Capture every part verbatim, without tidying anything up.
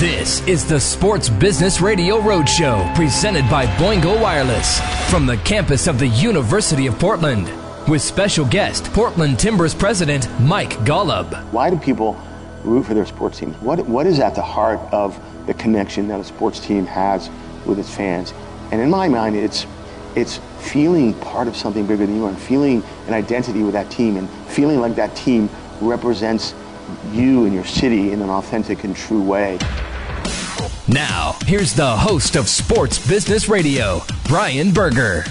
This is the Sports Business Radio Roadshow, presented by Boingo Wireless, from the campus of the University of Portland, with special guest, Portland Timbers president Mike Golub. Why do people root for their sports teams? What What is at the heart of the connection that a sports team has with its fans? And in my mind, it's it's feeling part of something bigger than you are, and feeling an identity with that team, and feeling like that team represents you and your city in an authentic and true way. Now, here's the host of Sports Business Radio, Brian Berger.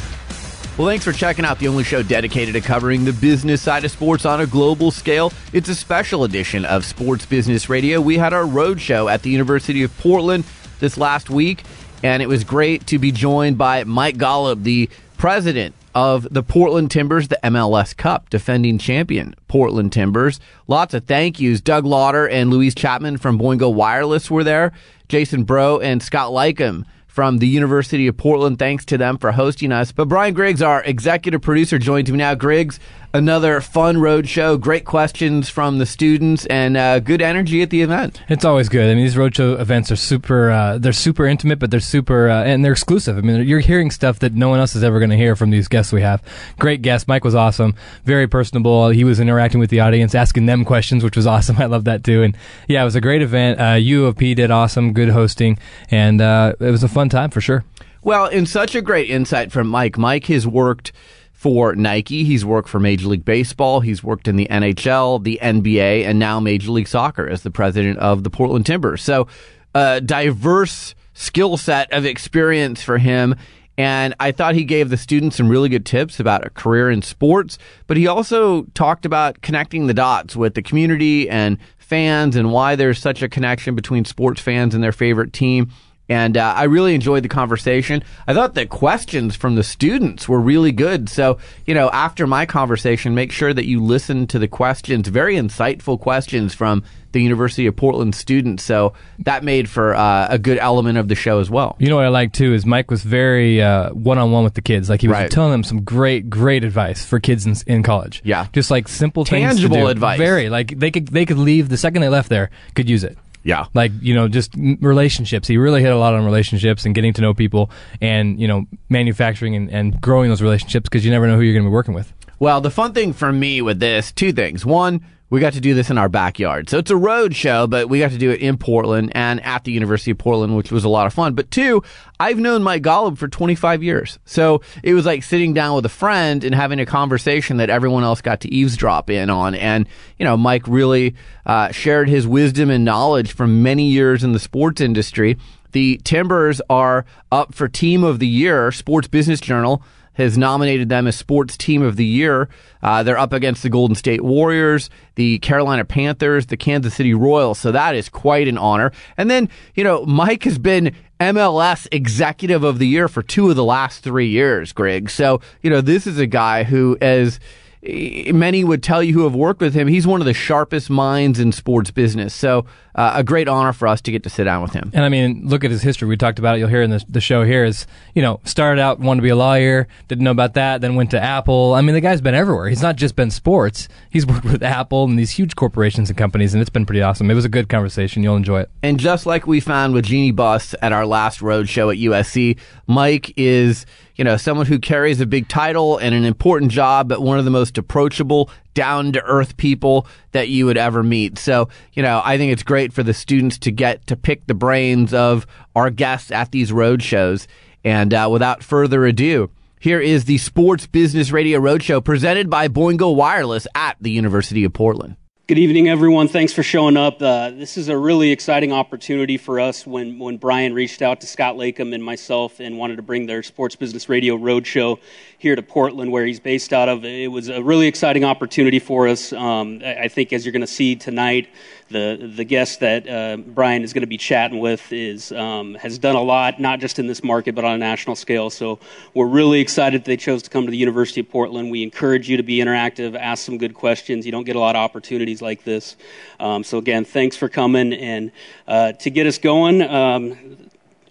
Well, thanks for checking out the only show dedicated to covering the business side of sports on a global scale. It's a special edition of Sports Business Radio. We had our roadshow at the University of Portland this last week, and it was great to be joined by Mike Golub, the president of the Portland Timbers, the M L S Cup, defending champion Portland Timbers. Lots of thank yous. Doug Lauder and Louise Chapman from Boingo Wireless were there. Jason Brough and Scott Leykam from the University of Portland. Thanks to them for hosting us. But Brian Griggs, our executive producer, joins me now. Griggs, another fun road show. Great questions from the students and uh, good energy at the event. It's always good. I mean, these roadshow events are super. Uh, they're super intimate, but they're super uh, and they're exclusive. I mean, you're hearing stuff that no one else is ever going to hear from these guests we have. Great guest. Mike was awesome. Very personable. He was interacting with the audience, asking them questions, which was awesome. I love that too. And yeah, it was a great event. Uh, U of P did awesome. Good hosting, and uh, it was a fun time for sure. Well, and such a great insight from Mike. Mike has worked for Nike, he's worked for Major League Baseball, he's worked in the N H L, the N B A, and now Major League Soccer as the president of the Portland Timbers. So a diverse skill set of experience for him. And I thought he gave the students some really good tips about a career in sports, but he also talked about connecting the dots with the community and fans and why there's such a connection between sports fans and their favorite team. And uh, I really enjoyed the conversation. I thought the questions from the students were really good. So, you know, after my conversation, make sure that you listen to the questions, very insightful questions from the University of Portland students. So that made for uh, a good element of the show as well. You know what I like too is Mike was very uh, one-on-one with the kids. Like he was right. telling them some great, great advice for kids in, in college. Yeah. Just like simple Tangible things to do. Tangible advice. Very. Like they could, they could leave, the second they left there, could use it. Yeah. Like, you know, just relationships. He really hit a lot on relationships and getting to know people and, you know, manufacturing and, and growing those relationships because you never know who you're going to be working with. Well, the fun thing for me with this, two things. One, we got to do this in our backyard. So it's a road show, but we got to do it in Portland and at the University of Portland, which was a lot of fun. But two, I've known Mike Golub for twenty-five years. So it was like sitting down with a friend and having a conversation that everyone else got to eavesdrop in on. And, you know, Mike really uh, shared his wisdom and knowledge from many years in the sports industry. The Timbers are up for Team of the Year. Sports Business Journal has nominated them as Sports Team of the Year. Uh, they're up against the Golden State Warriors, the Carolina Panthers, the Kansas City Royals. So that is quite an honor. And then, you know, Mike has been M L S Executive of the Year for two of the last three years, Greg. So, you know, this is a guy who, as many would tell you who have worked with him, he's one of the sharpest minds in sports business. So uh, a great honor for us to get to sit down with him. And I mean, look at his history. We talked about it. You'll hear in the, the show here is, you know, started out, wanted to be a lawyer, didn't know about that, then went to Apple. I mean, the guy's been everywhere. He's not just been sports. He's worked with Apple and these huge corporations and companies, and it's been pretty awesome. It was a good conversation. You'll enjoy it. And just like we found with Jeannie Buss at our last road show at U S C, Mike is, you know, someone who carries a big title and an important job, but one of the most approachable, down-to-earth people that you would ever meet. So, you know, I think it's great for the students to get to pick the brains of our guests at these road shows. And uh, without further ado, here is the Sports Business Radio Roadshow presented by Boingo Wireless at the University of Portland. Good evening, everyone. Thanks for showing up. Uh, this is a really exciting opportunity for us. When, when Brian reached out to Scott Leykam and myself and wanted to bring their Sports Business Radio Roadshow here to Portland, where he's based out of, it was a really exciting opportunity for us. Um, I think, as you're going to see tonight, the the guest that uh, Brian is going to be chatting with is um, has done a lot, not just in this market, but on a national scale. So we're really excited that they chose to come to the University of Portland. We encourage you to be interactive, ask some good questions. You don't get a lot of opportunities like this. Um, so again, thanks for coming. And uh, to get us going, um,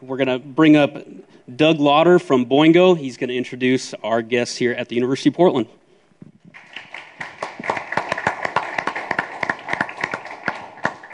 we're going to bring up Doug Lauder from Boingo. He's going to introduce our guests here at the University of Portland.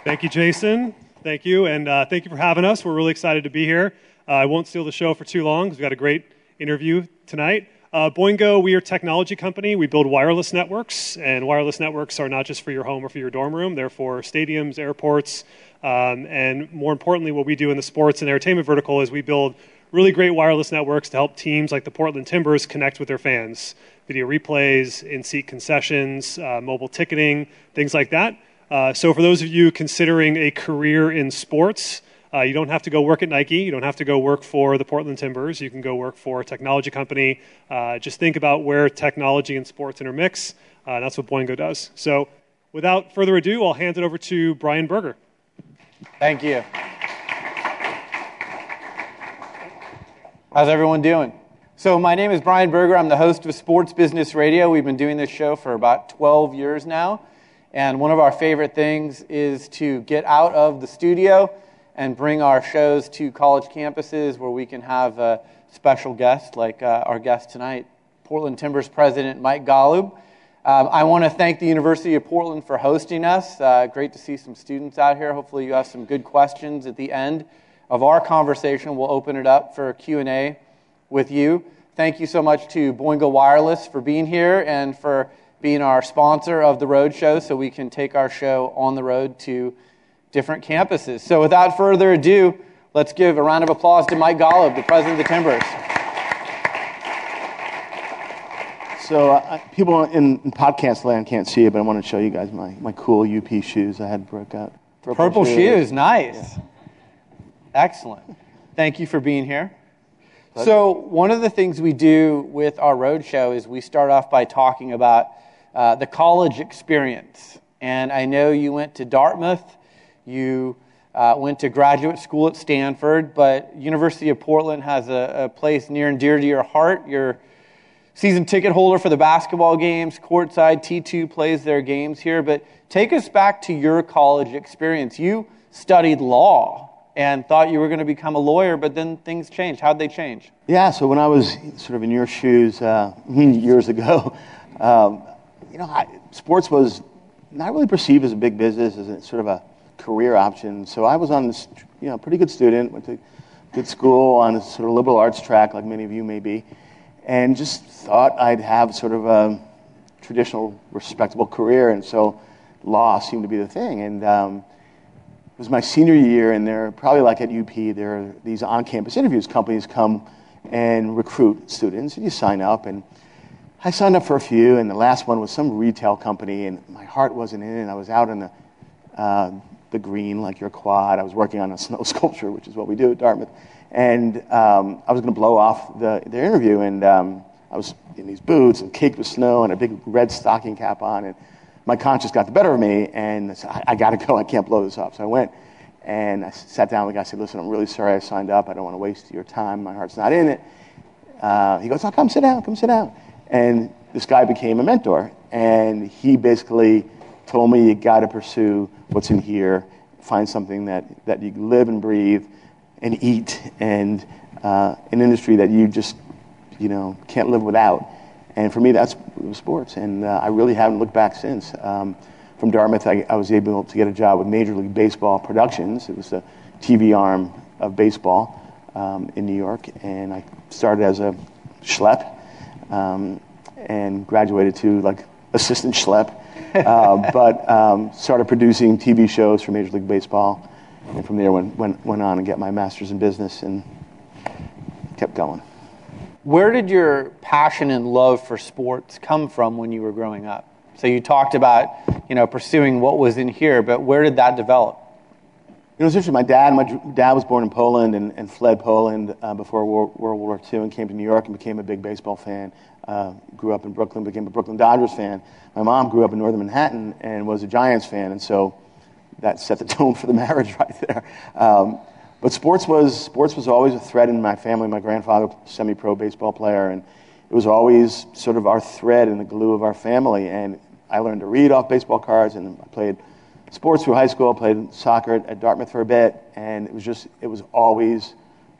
Thank you, Jason. Thank you, and uh, thank you for having us. We're really excited to be here. Uh, I won't steal the show for too long because we've got a great interview tonight. Uh, Boingo, we are a technology company. We build wireless networks, and wireless networks are not just for your home or for your dorm room. They're for stadiums, airports, um, and more importantly, what we do in the sports and entertainment vertical is we build really great wireless networks to help teams like the Portland Timbers connect with their fans. Video replays, in-seat concessions, uh, mobile ticketing, things like that. Uh, so for those of you considering a career in sports, uh, you don't have to go work at Nike. You don't have to go work for the Portland Timbers. You can go work for a technology company. Uh, just think about where technology and sports intermix. Uh, that's what Boingo does. So without further ado, I'll hand it over to Brian Berger. Thank you. How's everyone doing? So my name is Brian Berger. I'm the host of Sports Business Radio. We've been doing this show for about twelve years now. And one of our favorite things is to get out of the studio and bring our shows to college campuses where we can have a special guest like uh, our guest tonight, Portland Timbers President Mike Golub. Um, I want to thank the University of Portland for hosting us. Uh, great to see some students out here. Hopefully you have some good questions at the end of our conversation. We'll open it up for Q and A with you. Thank you so much to Boingo Wireless for being here and for being our sponsor of the road show so we can take our show on the road to different campuses. So without further ado, let's give a round of applause to Mike Golub, the president of the Timbers. So uh, people in, in podcast land can't see it, but I want to show you guys my, my cool U P shoes I had broke out. Purple, Purple shoes. shoes, nice. Yeah. Excellent. Thank you for being here. Pleasure. So one of the things we do with our road show is we start off by talking about Uh, the college experience. And I know you went to Dartmouth, you uh, went to graduate school at Stanford, but University of Portland has a, a place near and dear to your heart. You're season ticket holder for the basketball games, courtside, T two plays their games here, but take us back to your college experience. You studied law and thought you were going to become a lawyer, but then things changed. How'd they change? Yeah, so when I was sort of in your shoes uh, years ago, um, You know, I, sports was not really perceived as a big business, as a, sort of a career option. So I was on this, you know, pretty good student, went to good school on a sort of liberal arts track, like many of you may be, and just thought I'd have sort of a traditional, respectable career. And so law seemed to be the thing. And um, it was my senior year, and they're probably like at U P, there are these on-campus interviews. Companies come and recruit students, and you sign up, and I signed up for a few, and the last one was some retail company, and my heart wasn't in it. I was out in the uh, the green, like your quad. I was working on a snow sculpture, which is what we do at Dartmouth, and um, I was going to blow off the, the interview, and um, I was in these boots and caked with snow and a big red stocking cap on, and my conscience got the better of me, and I said, I, I got to go. I can't blow this off. So I went, and I sat down with the guy. I said, listen, I'm really sorry I signed up. I don't want to waste your time. My heart's not in it. Uh, he goes, oh, come sit down. Come sit down. And this guy became a mentor, and he basically told me, you got to pursue what's in here, find something that, that you live and breathe and eat, and uh, an industry that you just, you know, can't live without. And for me, that's sports, and uh, I really haven't looked back since. Um, from Dartmouth, I, I was able to get a job with Major League Baseball Productions. It was the T V arm of baseball um, in New York, and I started as a schlep. Um, and graduated to like assistant schlep, uh, but um, started producing T V shows for Major League Baseball, and from there went, went went on and got my master's in business and kept going. Where did your passion and love for sports come from when you were growing up? So you talked about, you know, pursuing what was in here, but where did that develop? You know, it's interesting. My dad, my dad was born in Poland and, and fled Poland uh, before World, World War Two and came to New York and became a big baseball fan. Uh, grew up in Brooklyn, became a Brooklyn Dodgers fan. My mom grew up in northern Manhattan and was a Giants fan. And so that set the tone for the marriage right there. Um, but sports was sports was always a thread in my family. My grandfather, semi-pro baseball player, and it was always sort of our thread and the glue of our family. And I learned to read off baseball cards, and I played sports through high school. I played soccer at Dartmouth for a bit, and it was just it was always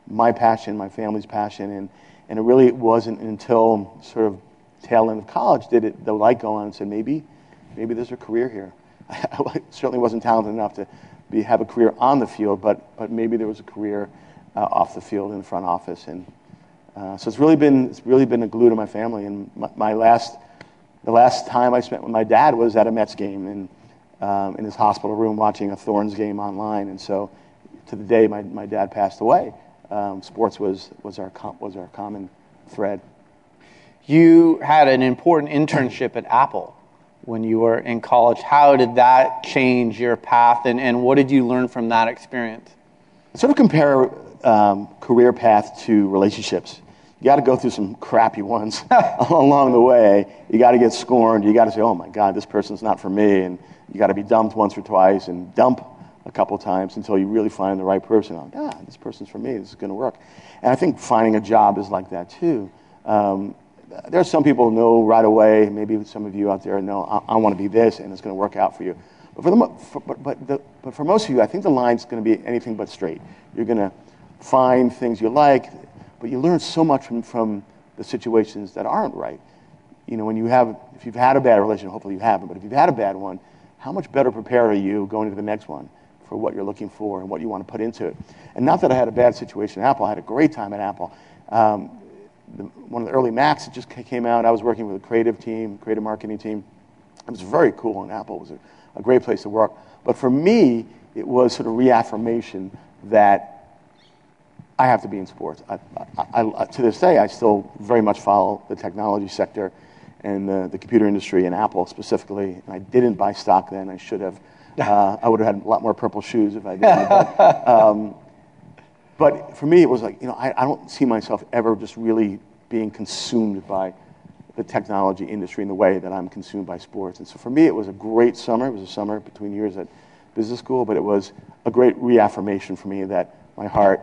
my passion, my family's passion, and and it really wasn't until sort of tail end of college did it the light go on and said maybe maybe there's a career here. I certainly wasn't talented enough to be, have a career on the field, but but maybe there was a career uh, off the field in the front office, and uh, so it's really been it's really been a glue to my family. And my, my last the last time I spent with my dad was at a Mets game and um, in his hospital room watching a Thorns game online. And so to the day my, my dad passed away, um, sports was was our com- was our common thread. You had an important internship at Apple when you were in college. How did that change your path, and, and what did you learn from that experience? I sort of compare um, career path to relationships. You got to go through some crappy ones along the way. You got to get scorned. You got to say, oh my God, this person's not for me. And you got to be dumped once or twice and dump a couple times until you really find the right person. I'm like, ah, this person's for me. This is going to work. And I think finding a job is like that too. Um, There are some people who know right away, maybe some of you out there know, I, I want to be this and it's going to work out for you. But for, the, for, but, but, the, but for most of you, I think the line's going to be anything but straight. You're going to find things you like, but you learn so much from, from the situations that aren't right. You know, when you have, if you've had a bad relationship, hopefully you haven't, but if you've had a bad one, how much better prepared are you going into the next one for what you're looking for and what you want to put into it? And not that I had a bad situation at Apple, I had a great time at Apple. Um, The, one of the early Macs that just came out, I was working with a creative team, creative marketing team. It was very cool, and Apple was a, a great place to work. But for me, it was sort of reaffirmation that I have to be in sports. I, I, I, to this day, I still very much follow the technology sector and the, the computer industry and Apple specifically. And I didn't buy stock then. I should have. Uh, I would have had a lot more purple shoes if I did. But, um, But for me, it was like, you know, I, I don't see myself ever just really being consumed by the technology industry in the way that I'm consumed by sports. And so for me, it was a great summer. It was a summer between years at business school, but it was a great reaffirmation for me that my heart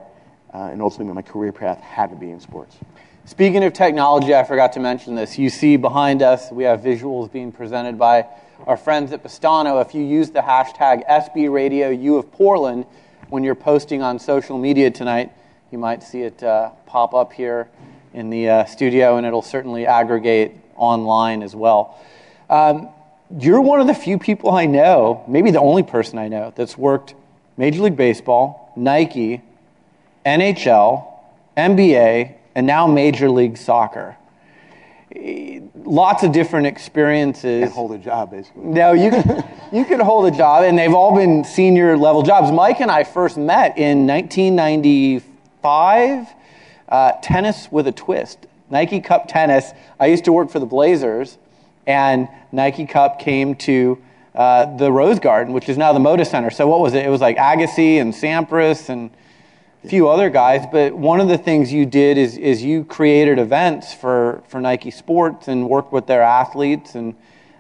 uh, and ultimately my career path had to be in sports. Speaking of technology, I forgot to mention this. You see behind us, we have visuals being presented by our friends at Postano. If you use the hashtag S B Radio U of Portland, when you're posting on social media tonight, you might see it uh, pop up here in the uh, studio, and it'll certainly aggregate online as well. Um, you're one of the few people I know, maybe the only person I know, that's worked Major League Baseball, Nike, N H L, N B A, and now Major League Soccer. Lots of different experiences. And hold a job, basically. No, you can, you can hold a job, and they've all been senior level jobs. Mike and I first met in nineteen ninety-five, uh, tennis with a twist, Nike Cup tennis. I used to work for the Blazers, and Nike Cup came to uh, the Rose Garden, which is now the Moda Center. So what was it? It was like Agassi and Sampras and a few other guys, but one of the things you did is is you created events for, for Nike Sports and worked with their athletes, and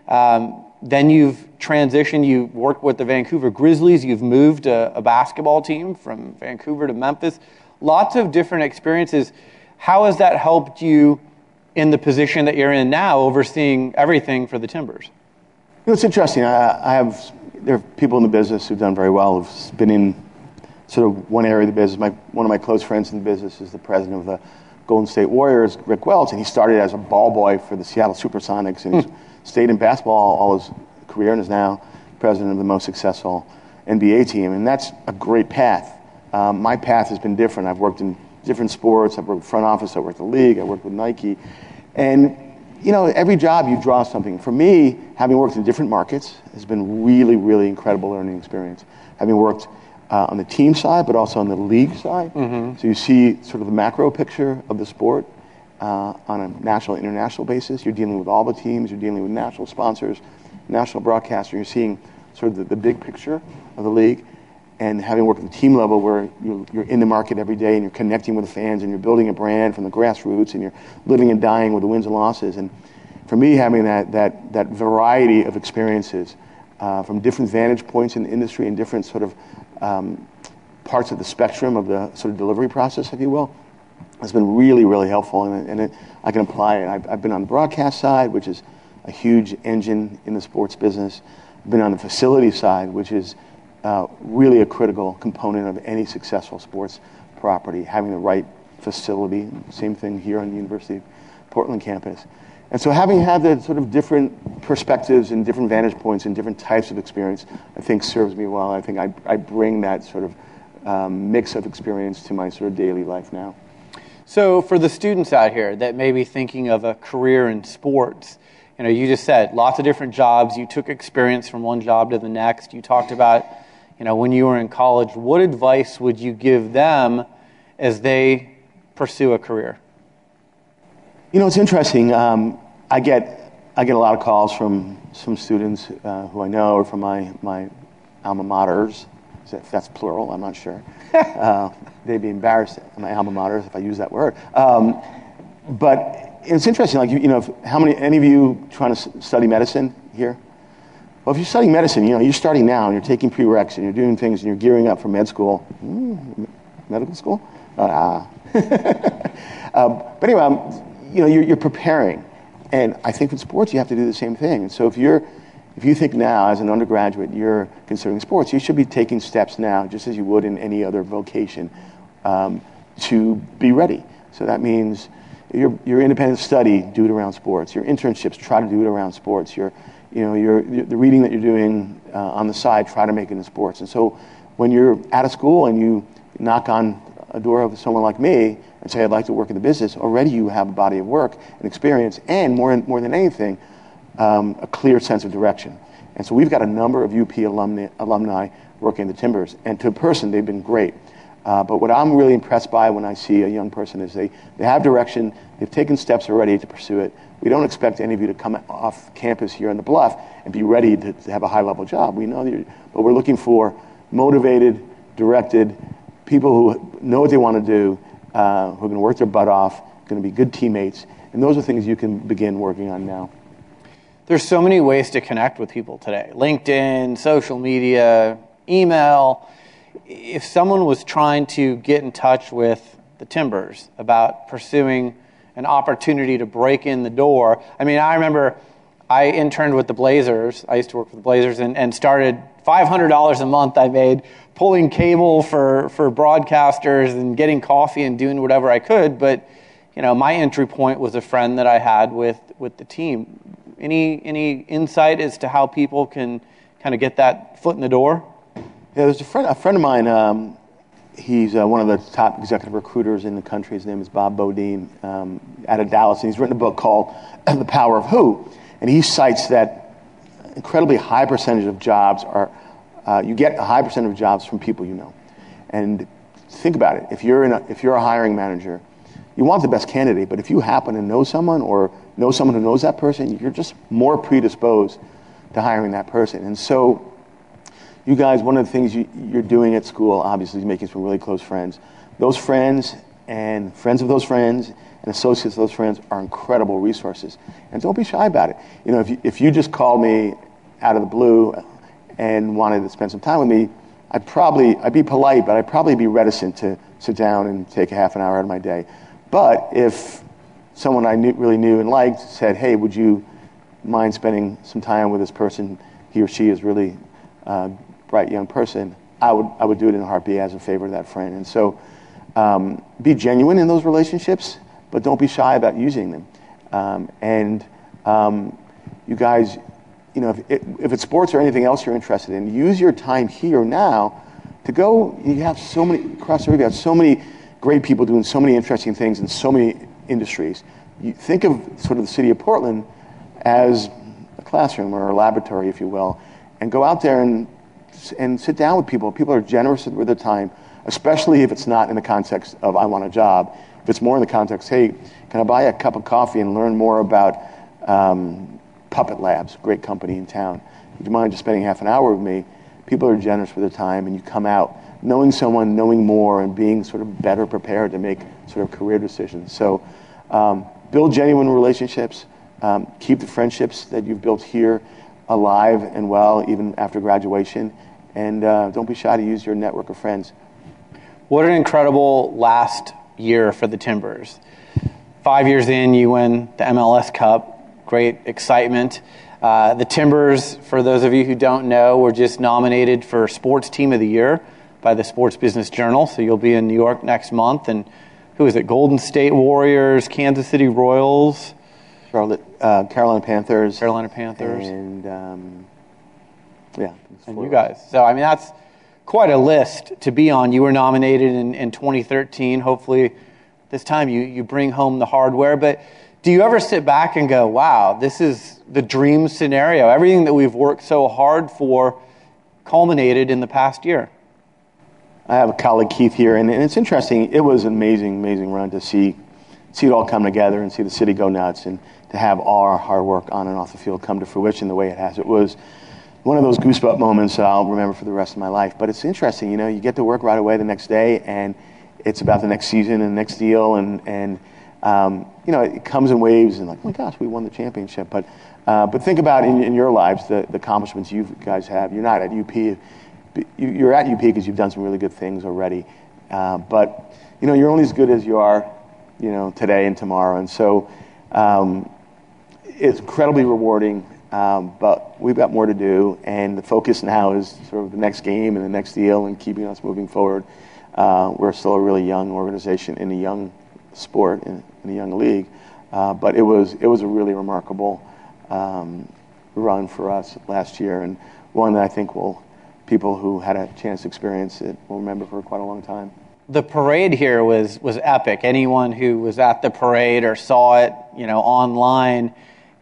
um, then you've transitioned, you worked with the Vancouver Grizzlies, you've moved a, a basketball team from Vancouver to Memphis. Lots of different experiences. How has that helped you in the position that you're in now, overseeing everything for the Timbers? You know, it's interesting. I, I have, there are people in the business who've done very well, who've been in sort of one area of the business. My, one of my close friends in the business is the president of the Golden State Warriors, Rick Welch, and he started as a ball boy for the Seattle SuperSonics, and he's mm. stayed in basketball all his career and is now president of the most successful N B A team, and that's a great path. Um, my path has been different. I've worked in different sports. I've worked front office. I've worked the league. I worked with Nike. And, you know, every job you draw something. For me, having worked in different markets has been really, really incredible learning experience. Having worked Uh, on the team side, but also on the league side. Mm-hmm. So you see sort of the macro picture of the sport uh, on a national, international basis. You're dealing with all the teams. You're dealing with national sponsors, national broadcasters. You're seeing sort of the, the big picture of the league. And having worked at the team level where you're, you're in the market every day and you're connecting with the fans and you're building a brand from the grassroots and you're living and dying with the wins and losses. And for me, having that that that variety of experiences uh, from different vantage points in the industry and different sort of um, parts of the spectrum of the sort of delivery process, if you will, has been really, really helpful. And, and it, I can apply it. I've, I've been on the broadcast side, which is a huge engine in the sports business. I've been on the facility side, which is uh, really a critical component of any successful sports property, having the right facility. Same thing here on the University of Portland campus. And so having had the sort of different perspectives and different vantage points and different types of experience, I think serves me well. I think I, I bring that sort of um, mix of experience to my sort of daily life now. So for the students out here that may be thinking of a career in sports, you know, you just said lots of different jobs. You took experience from one job to the next. You talked about, you know, when you were in college, what advice would you give them as they pursue a career? You know, it's interesting. Um, I get I get a lot of calls from some students uh, who I know or from my, my alma maters. If that's plural, I'm not sure. uh, they'd be embarrassed at my alma maters if I use that word. Um, but it's interesting. Like you, you know, if, how many any of you trying to study medicine here? Well, if you're studying medicine, you know, you're starting now and you're taking prereqs and you're doing things and you're gearing up for med school, mm, medical school. Ah. Uh, um, but anyway. I'm, You know, you're, you're preparing, and I think in sports you have to do the same thing. And so, if you're, if you think now as an undergraduate you're considering sports, you should be taking steps now, just as you would in any other vocation, um, to be ready. So that means your your independent study, do it around sports. Your internships, try to do it around sports. Your, you know, your the reading that you're doing uh, on the side, try to make it in sports. And so, when you're out of school and you knock on a door of someone like me and say, I'd like to work in the business, already you have a body of work and experience and, more, more than anything, um, a clear sense of direction. And so we've got a number of U P alumni, alumni working in the Timbers. And to a person, they've been great. Uh, but what I'm really impressed by when I see a young person is they, they have direction, they've taken steps already to pursue it. We don't expect any of you to come off campus here on the Bluff and be ready to, to have a high-level job. We know that you're, but we're looking for motivated, directed people who know what they want to do, Uh, who are going to work their butt off, going to be good teammates. And those are things you can begin working on now. There's so many ways to connect with people today. LinkedIn, social media, email. If someone was trying to get in touch with the Timbers about pursuing an opportunity to break in the door, I mean, I remember I interned with the Blazers. I used to work for the Blazers and, and started five hundred dollars a month I made pulling cable for, for broadcasters and getting coffee and doing whatever I could. But, you know, my entry point was a friend that I had with, with the team. Any any insight as to how people can kind of get that foot in the door? Yeah, there's a friend, a friend of mine. Um, he's uh, one of the top executive recruiters in the country. His name is Bob Bodine, um, out of Dallas. And he's written a book called The Power of Who. And he cites that incredibly high percentage of jobs are... Uh, you get a high percent of jobs from people you know. And think about it. If you're in a, if you're a hiring manager, you want the best candidate, but if you happen to know someone or know someone who knows that person, you're just more predisposed to hiring that person. And so you guys, one of the things you, you're doing at school, obviously, is making some really close friends. Those friends and friends of those friends and associates of those friends are incredible resources. And don't be shy about it. You know, if you, if you just called me out of the blue and wanted to spend some time with me, I'd probably, I'd be polite, but I'd probably be reticent to sit down and take a half an hour out of my day. But if someone I knew, really knew and liked said, hey, would you mind spending some time with this person? He or she is really a bright young person. I would I would do it in a heartbeat as a favor to that friend. And so um, be genuine in those relationships, but don't be shy about using them. Um, and um, you guys... You know, if, it, if it's sports or anything else you're interested in, use your time here now to go. You have so many, across the river, you have so many great people doing so many interesting things in so many industries. You think of sort of the city of Portland as a classroom or a laboratory, if you will, and go out there and and sit down with people. People are generous with their time, especially if it's not in the context of, I want a job. If it's more in the context, hey, can I buy a cup of coffee and learn more about... Um, Puppet Labs, great company in town. Would you mind just spending half an hour with me? People are generous with their time, and you come out knowing someone, knowing more, and being sort of better prepared to make sort of career decisions. So um, build genuine relationships. Um, keep the friendships that you've built here. alive and well even after graduation. And uh, don't be shy to use your network of friends. What an incredible last year for the Timbers. Five years in, you win the M L S Cup. Great excitement. Uh, the Timbers, for those of you who don't know, were just nominated for Sports Team of the Year by the Sports Business Journal. So you'll be in New York next month. And who is it? Golden State Warriors, Kansas City Royals. Charlotte, uh, Carolina Panthers. Carolina Panthers. And, um, yeah. And you guys. So, I mean, that's quite a list to be on. You were nominated in, in twenty thirteen. Hopefully this time you, you bring home the hardware. But do you ever sit back and go, wow, this is the dream scenario. Everything that we've worked so hard for culminated in the past year. I have a colleague, Keith, here, and, and it's interesting. It was an amazing, amazing run to see see it all come together and see the city go nuts, and to have all our hard work on and off the field come to fruition the way it has. It was one of those goosebump moments that I'll remember for the rest of my life. But it's interesting, you know, you get to work right away the next day, and it's about the next season and the next deal, and, and um, you know, it comes in waves, and like, oh my gosh, we won the championship. But uh, but think about in, in your lives the, the accomplishments you guys have. You're not at U P. You're at U P because you've done some really good things already. Uh, but, you know, you're only as good as you are, you know, today and tomorrow. And so um, it's incredibly rewarding. Um, but we've got more to do, and the focus now is sort of the next game and the next deal and keeping us moving forward. Uh, we're still a really young organization in a young sport, in, in a young league, uh, but it was it was a really remarkable um, run for us last year, and one that I think will people who had a chance to experience it will remember for quite a long time. The parade here was was epic. Anyone who was at the parade or saw it, you know, online,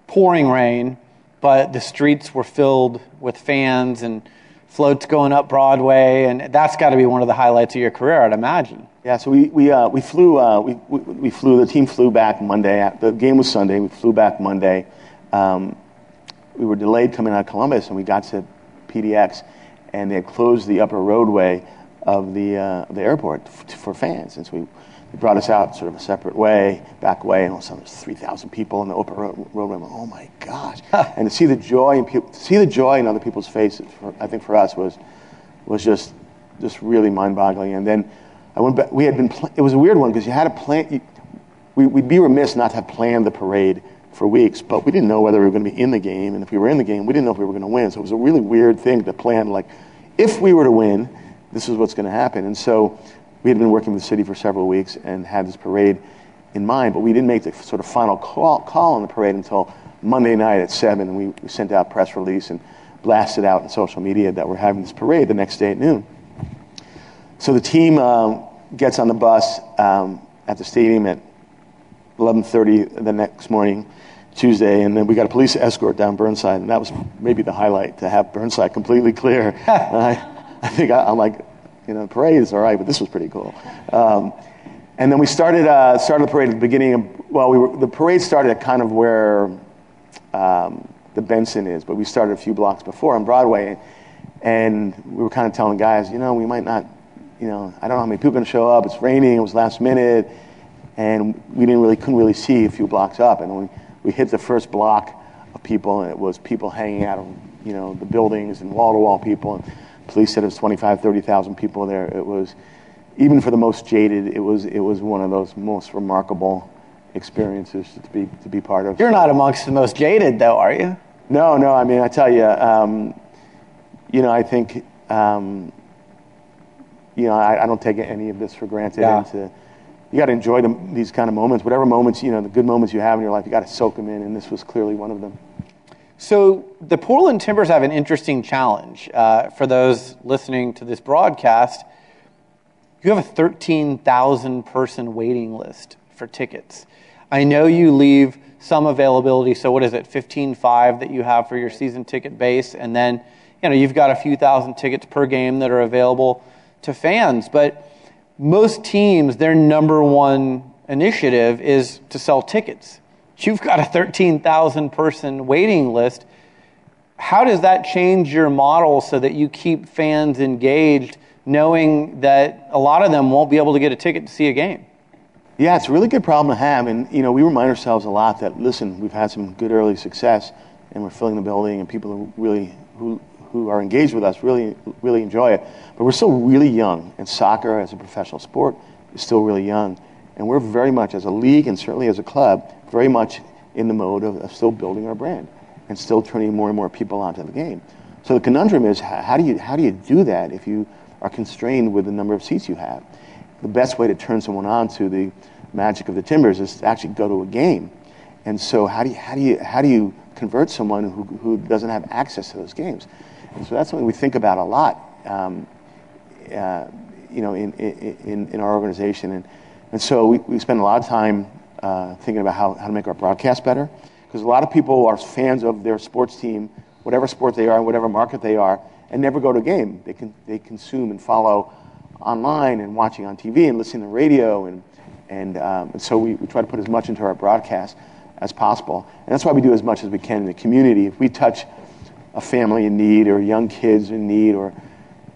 pouring rain. But the streets were filled with fans and floats going up Broadway, and that's got to be one of the highlights of your career, I'd imagine. Yeah, so we we uh, we flew uh, we, we we flew the team flew back Monday. The game was Sunday. We flew back Monday. Um, we were delayed coming out of Columbus, and we got to P D X, and they had closed the upper roadway of the uh, the airport f- for fans, and so we. He brought us out sort of a separate way, back way, and all of a sudden there's three thousand people in the open road, roadway. I'm like, oh my gosh! And to see the joy in people, to see the joy in other people's faces, for, I think for us was was just just really mind-boggling. And then I went back. We had been. Pl- it was a weird one because you had a plan. You, we, we'd be remiss not to have planned the parade for weeks, but we didn't know whether we were going to be in the game, and if we were in the game, we didn't know if we were going to win. So it was a really weird thing to plan. Like, if we were to win, this is what's going to happen. And so. We had been working with the city for several weeks and had this parade in mind, but we didn't make the sort of final call, call on the parade until Monday night at seven, and we, we sent out a press release and blasted out on social media that we're having this parade the next day at noon. So the team um, gets on the bus um, at the stadium at eleven thirty the next morning, Tuesday, and then we got a police escort down Burnside, and that was maybe the highlight, to have Burnside completely clear. I, I think I, I'm like... You know, the parade is all right, but this was pretty cool. Um, and then we started uh, started the parade at the beginning of, well, we were, the parade started at kind of where um, the Benson is, but we started a few blocks before on Broadway, and we were kind of telling guys, you know, we might not, you know, I don't know how many people are going to show up. It's raining. It was last minute, and we didn't really couldn't really see a few blocks up. And when we hit the first block of people, and it was people hanging out of, you know, the buildings and wall-to-wall people. And, police said it was twenty-five, thirty thousand people there. It was, even for the most jaded, it was it was one of those most remarkable experiences to be to be part of. You're not amongst the most jaded, though, are you? No, no. I mean, I tell you, um, you know, I think, um, you know, I, I don't take any of this for granted. Yeah. And to, you got to enjoy the, these kind of moments, whatever moments, you know, the good moments you have in your life. You got to soak them in, and this was clearly one of them. So the Portland Timbers have an interesting challenge. Uh, for those listening to this broadcast, you have a thirteen thousand person waiting list for tickets. I know you leave some availability, so what is it, fifteen five that you have for your season ticket base, and then you know, you've got a few thousand tickets per game that are available to fans. But most teams, their number one initiative is to sell tickets. You've got a thirteen thousand person waiting list. How does that change your model so that you keep fans engaged, knowing that a lot of them won't be able to get a ticket to see a game? Yeah, it's a really good problem to have. And, you know, we remind ourselves a lot that, listen, we've had some good early success. and we're filling the building, and people who really who who are engaged with us really really enjoy it. But we're still really young, and soccer as a professional sport is still really young, and we're very much as a league and certainly as a club very much in the mode of, of still building our brand and still turning more and more people onto the game. So the conundrum is how do you how do you do that if you are constrained with the number of seats you have? The best way to turn someone on to the magic of the Timbers is to actually go to a game. And so how do you how do you how do you convert someone who who doesn't have access to those games? And so that's something we think about a lot, um, uh, you know, in in in our organization. And and so we, we spend a lot of time uh, thinking about how, how to make our broadcast better, because a lot of people are fans of their sports team, whatever sport they are, in whatever market they are, and never go to a game. They can they consume and follow online and watching on T V and listening to radio, and and, um, and so we, we try to put as much into our broadcast as possible. And that's why we do as much as we can in the community. If we touch a family in need or young kids in need or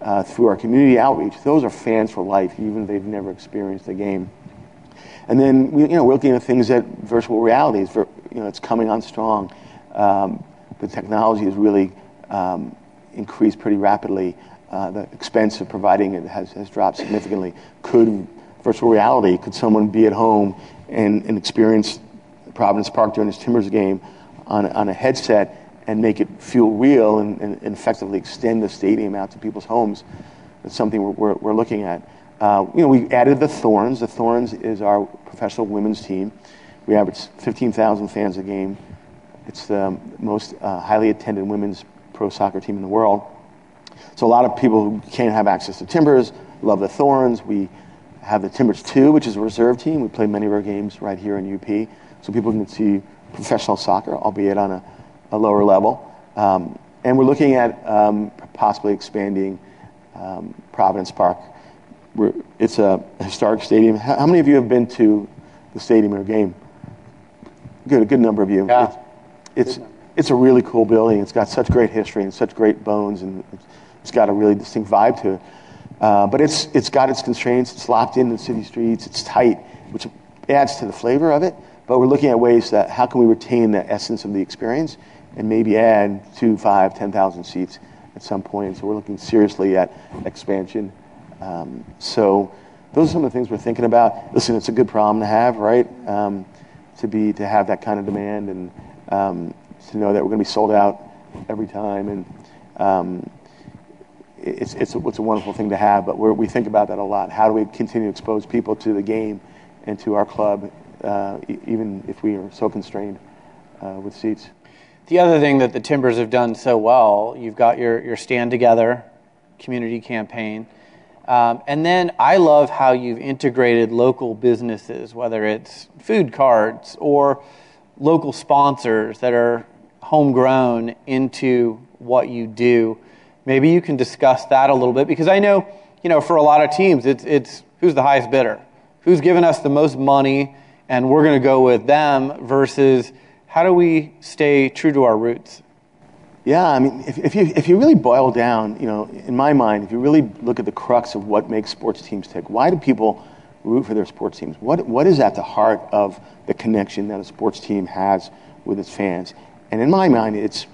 uh, through our community outreach, those are fans for life, even if they've never experienced the game. And then we, you know, we're looking at things that virtual reality is, you know, it's coming on strong. Um, the technology has really um, increased pretty rapidly. Uh, the expense of providing it has, has dropped significantly. Could virtual reality, could someone be at home and, and experience Providence Park during this Timbers game on, on a headset and make it feel real and, and, and effectively extend the stadium out to people's homes? That's something we're, we're, we're looking at. Uh, you know, we added the Thorns. The Thorns is our professional women's team. We average fifteen thousand fans a game. It's the most uh, highly attended women's pro soccer team in the world. So a lot of people who can't have access to Timbers love the Thorns. We have the Timbers two, which is a reserve team. We play many of our games right here in U P, so people can see professional soccer, albeit on a, a lower level. Um, and we're looking at um, possibly expanding um, Providence Park. We're, it's a historic stadium. How, how many of you have been to the stadium or a game? Good, a good number of you. Yeah. It's, it's, it's a really cool building. It's got such great history and such great bones, and it's, it's got a really distinct vibe to it. Uh, but it's it's got its constraints. It's locked into city streets. It's tight, which adds to the flavor of it. But we're looking at ways that how can we retain the essence of the experience and maybe add two, five, ten thousand seats at some point. So we're looking seriously at expansion. Um, so those are some of the things we're thinking about. Listen, it's a good problem to have, right? Um, to be to have that kind of demand and um, to know that we're going to be sold out every time. And um, It's it's a, it's a wonderful thing to have, but we're, we think about that a lot. How do we continue to expose people to the game and to our club, uh, e- even if we are so constrained uh, with seats? The other thing that the Timbers have done so well, you've got your, your Stand Together community campaign, um, and then I love how you've integrated local businesses, whether it's food carts or local sponsors that are homegrown, into what you do. Maybe you can discuss that a little bit, because I know, you know, for a lot of teams, it's it's who's the highest bidder, who's giving us the most money, and we're going to go with them. Versus, how do we stay true to our roots? Yeah, I mean, if, if you if you really boil down, you know, in my mind, if you really look at the crux of what makes sports teams tick, why do people root for their sports teams? What what is at the heart of the connection that a sports team has with its fans? And in my mind, it's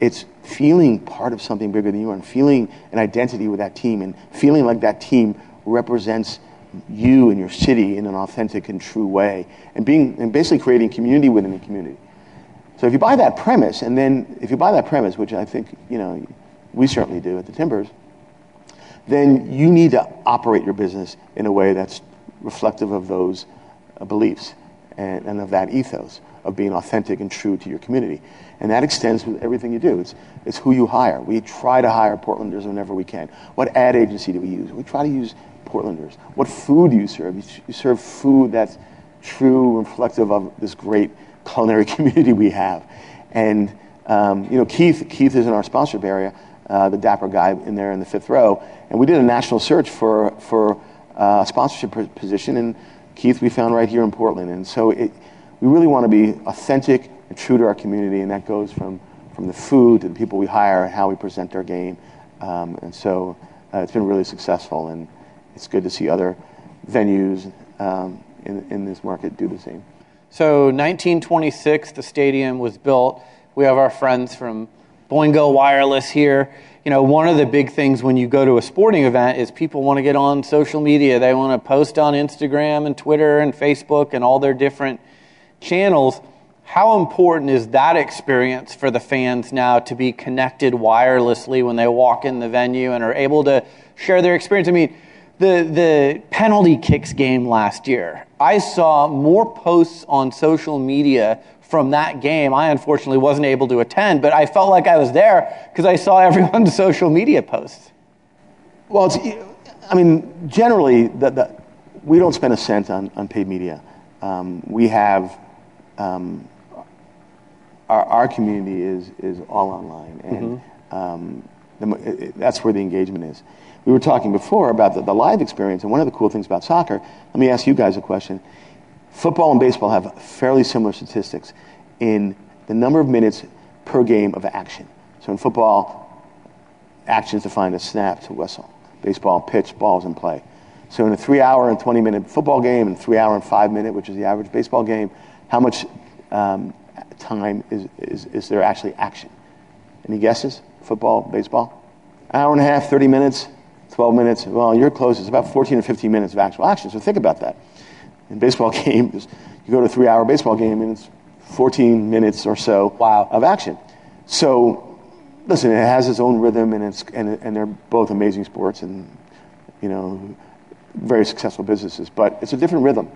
it's feeling part of something bigger than you are, and feeling an identity with that team, and feeling like that team represents you and your city in an authentic and true way, and being and basically creating community within the community. So if you buy that premise, and then if you buy that premise, which I think, you know, we certainly do at the Timbers, then you need to operate your business in a way that's reflective of those uh, beliefs and, and of that ethos of being authentic and true to your community. And that extends with everything you do. It's it's who you hire. We try to hire Portlanders whenever we can. What ad agency do we use? We try to use Portlanders. What food do you serve? You, you serve food that's true, reflective of this great culinary community we have. And um, you know, Keith Keith is in our sponsorship area, uh, the dapper guy in there in the fifth row. And we did a national search for for uh, a sponsorship position, and Keith we found right here in Portland. And so it. We really want to be authentic and true to our community, and that goes from, from the food to the people we hire and how we present our game. Um, and so uh, it's been really successful, and it's good to see other venues um, in in this market do the same. So nineteen twenty-six, the stadium was built. We have our friends from Boingo Wireless here. You know, one of the big things when you go to a sporting event is people want to get on social media. They want to post on Instagram and Twitter and Facebook and all their different channels. How important is that experience for the fans now to be connected wirelessly when they walk in the venue and are able to share their experience? I mean, the the penalty kicks game last year, I saw more posts on social media from that game. I unfortunately wasn't able to attend, but I felt like I was there because I saw everyone's social media posts. Well, it's, I mean, generally, the, the, we don't spend a cent on, on paid media. Um, we have, um, our, our community is, is all online, and mm-hmm. um, the, it, that's where the engagement is. We were talking before about the, the live experience, and one of the cool things about soccer, let me ask you guys a question. Football and baseball have fairly similar statistics in the number of minutes per game of action. So in football, action is defined as snap to whistle. Baseball, pitch, balls in play. So in a three hour and twenty minute football game and three hour and five minute, which is the average baseball game, how much um, time is, is, is there actually action? Any guesses? Football, baseball? Hour and a half, thirty minutes, twelve minutes. Well, you're close. It's about fourteen or fifteen minutes of actual action. So think about that. In baseball games, you go to a three hour baseball game and it's fourteen minutes or so wow. of action. So, listen, it has its own rhythm, and it's and and they're both amazing sports and, you know, very successful businesses. But it's a different rhythm,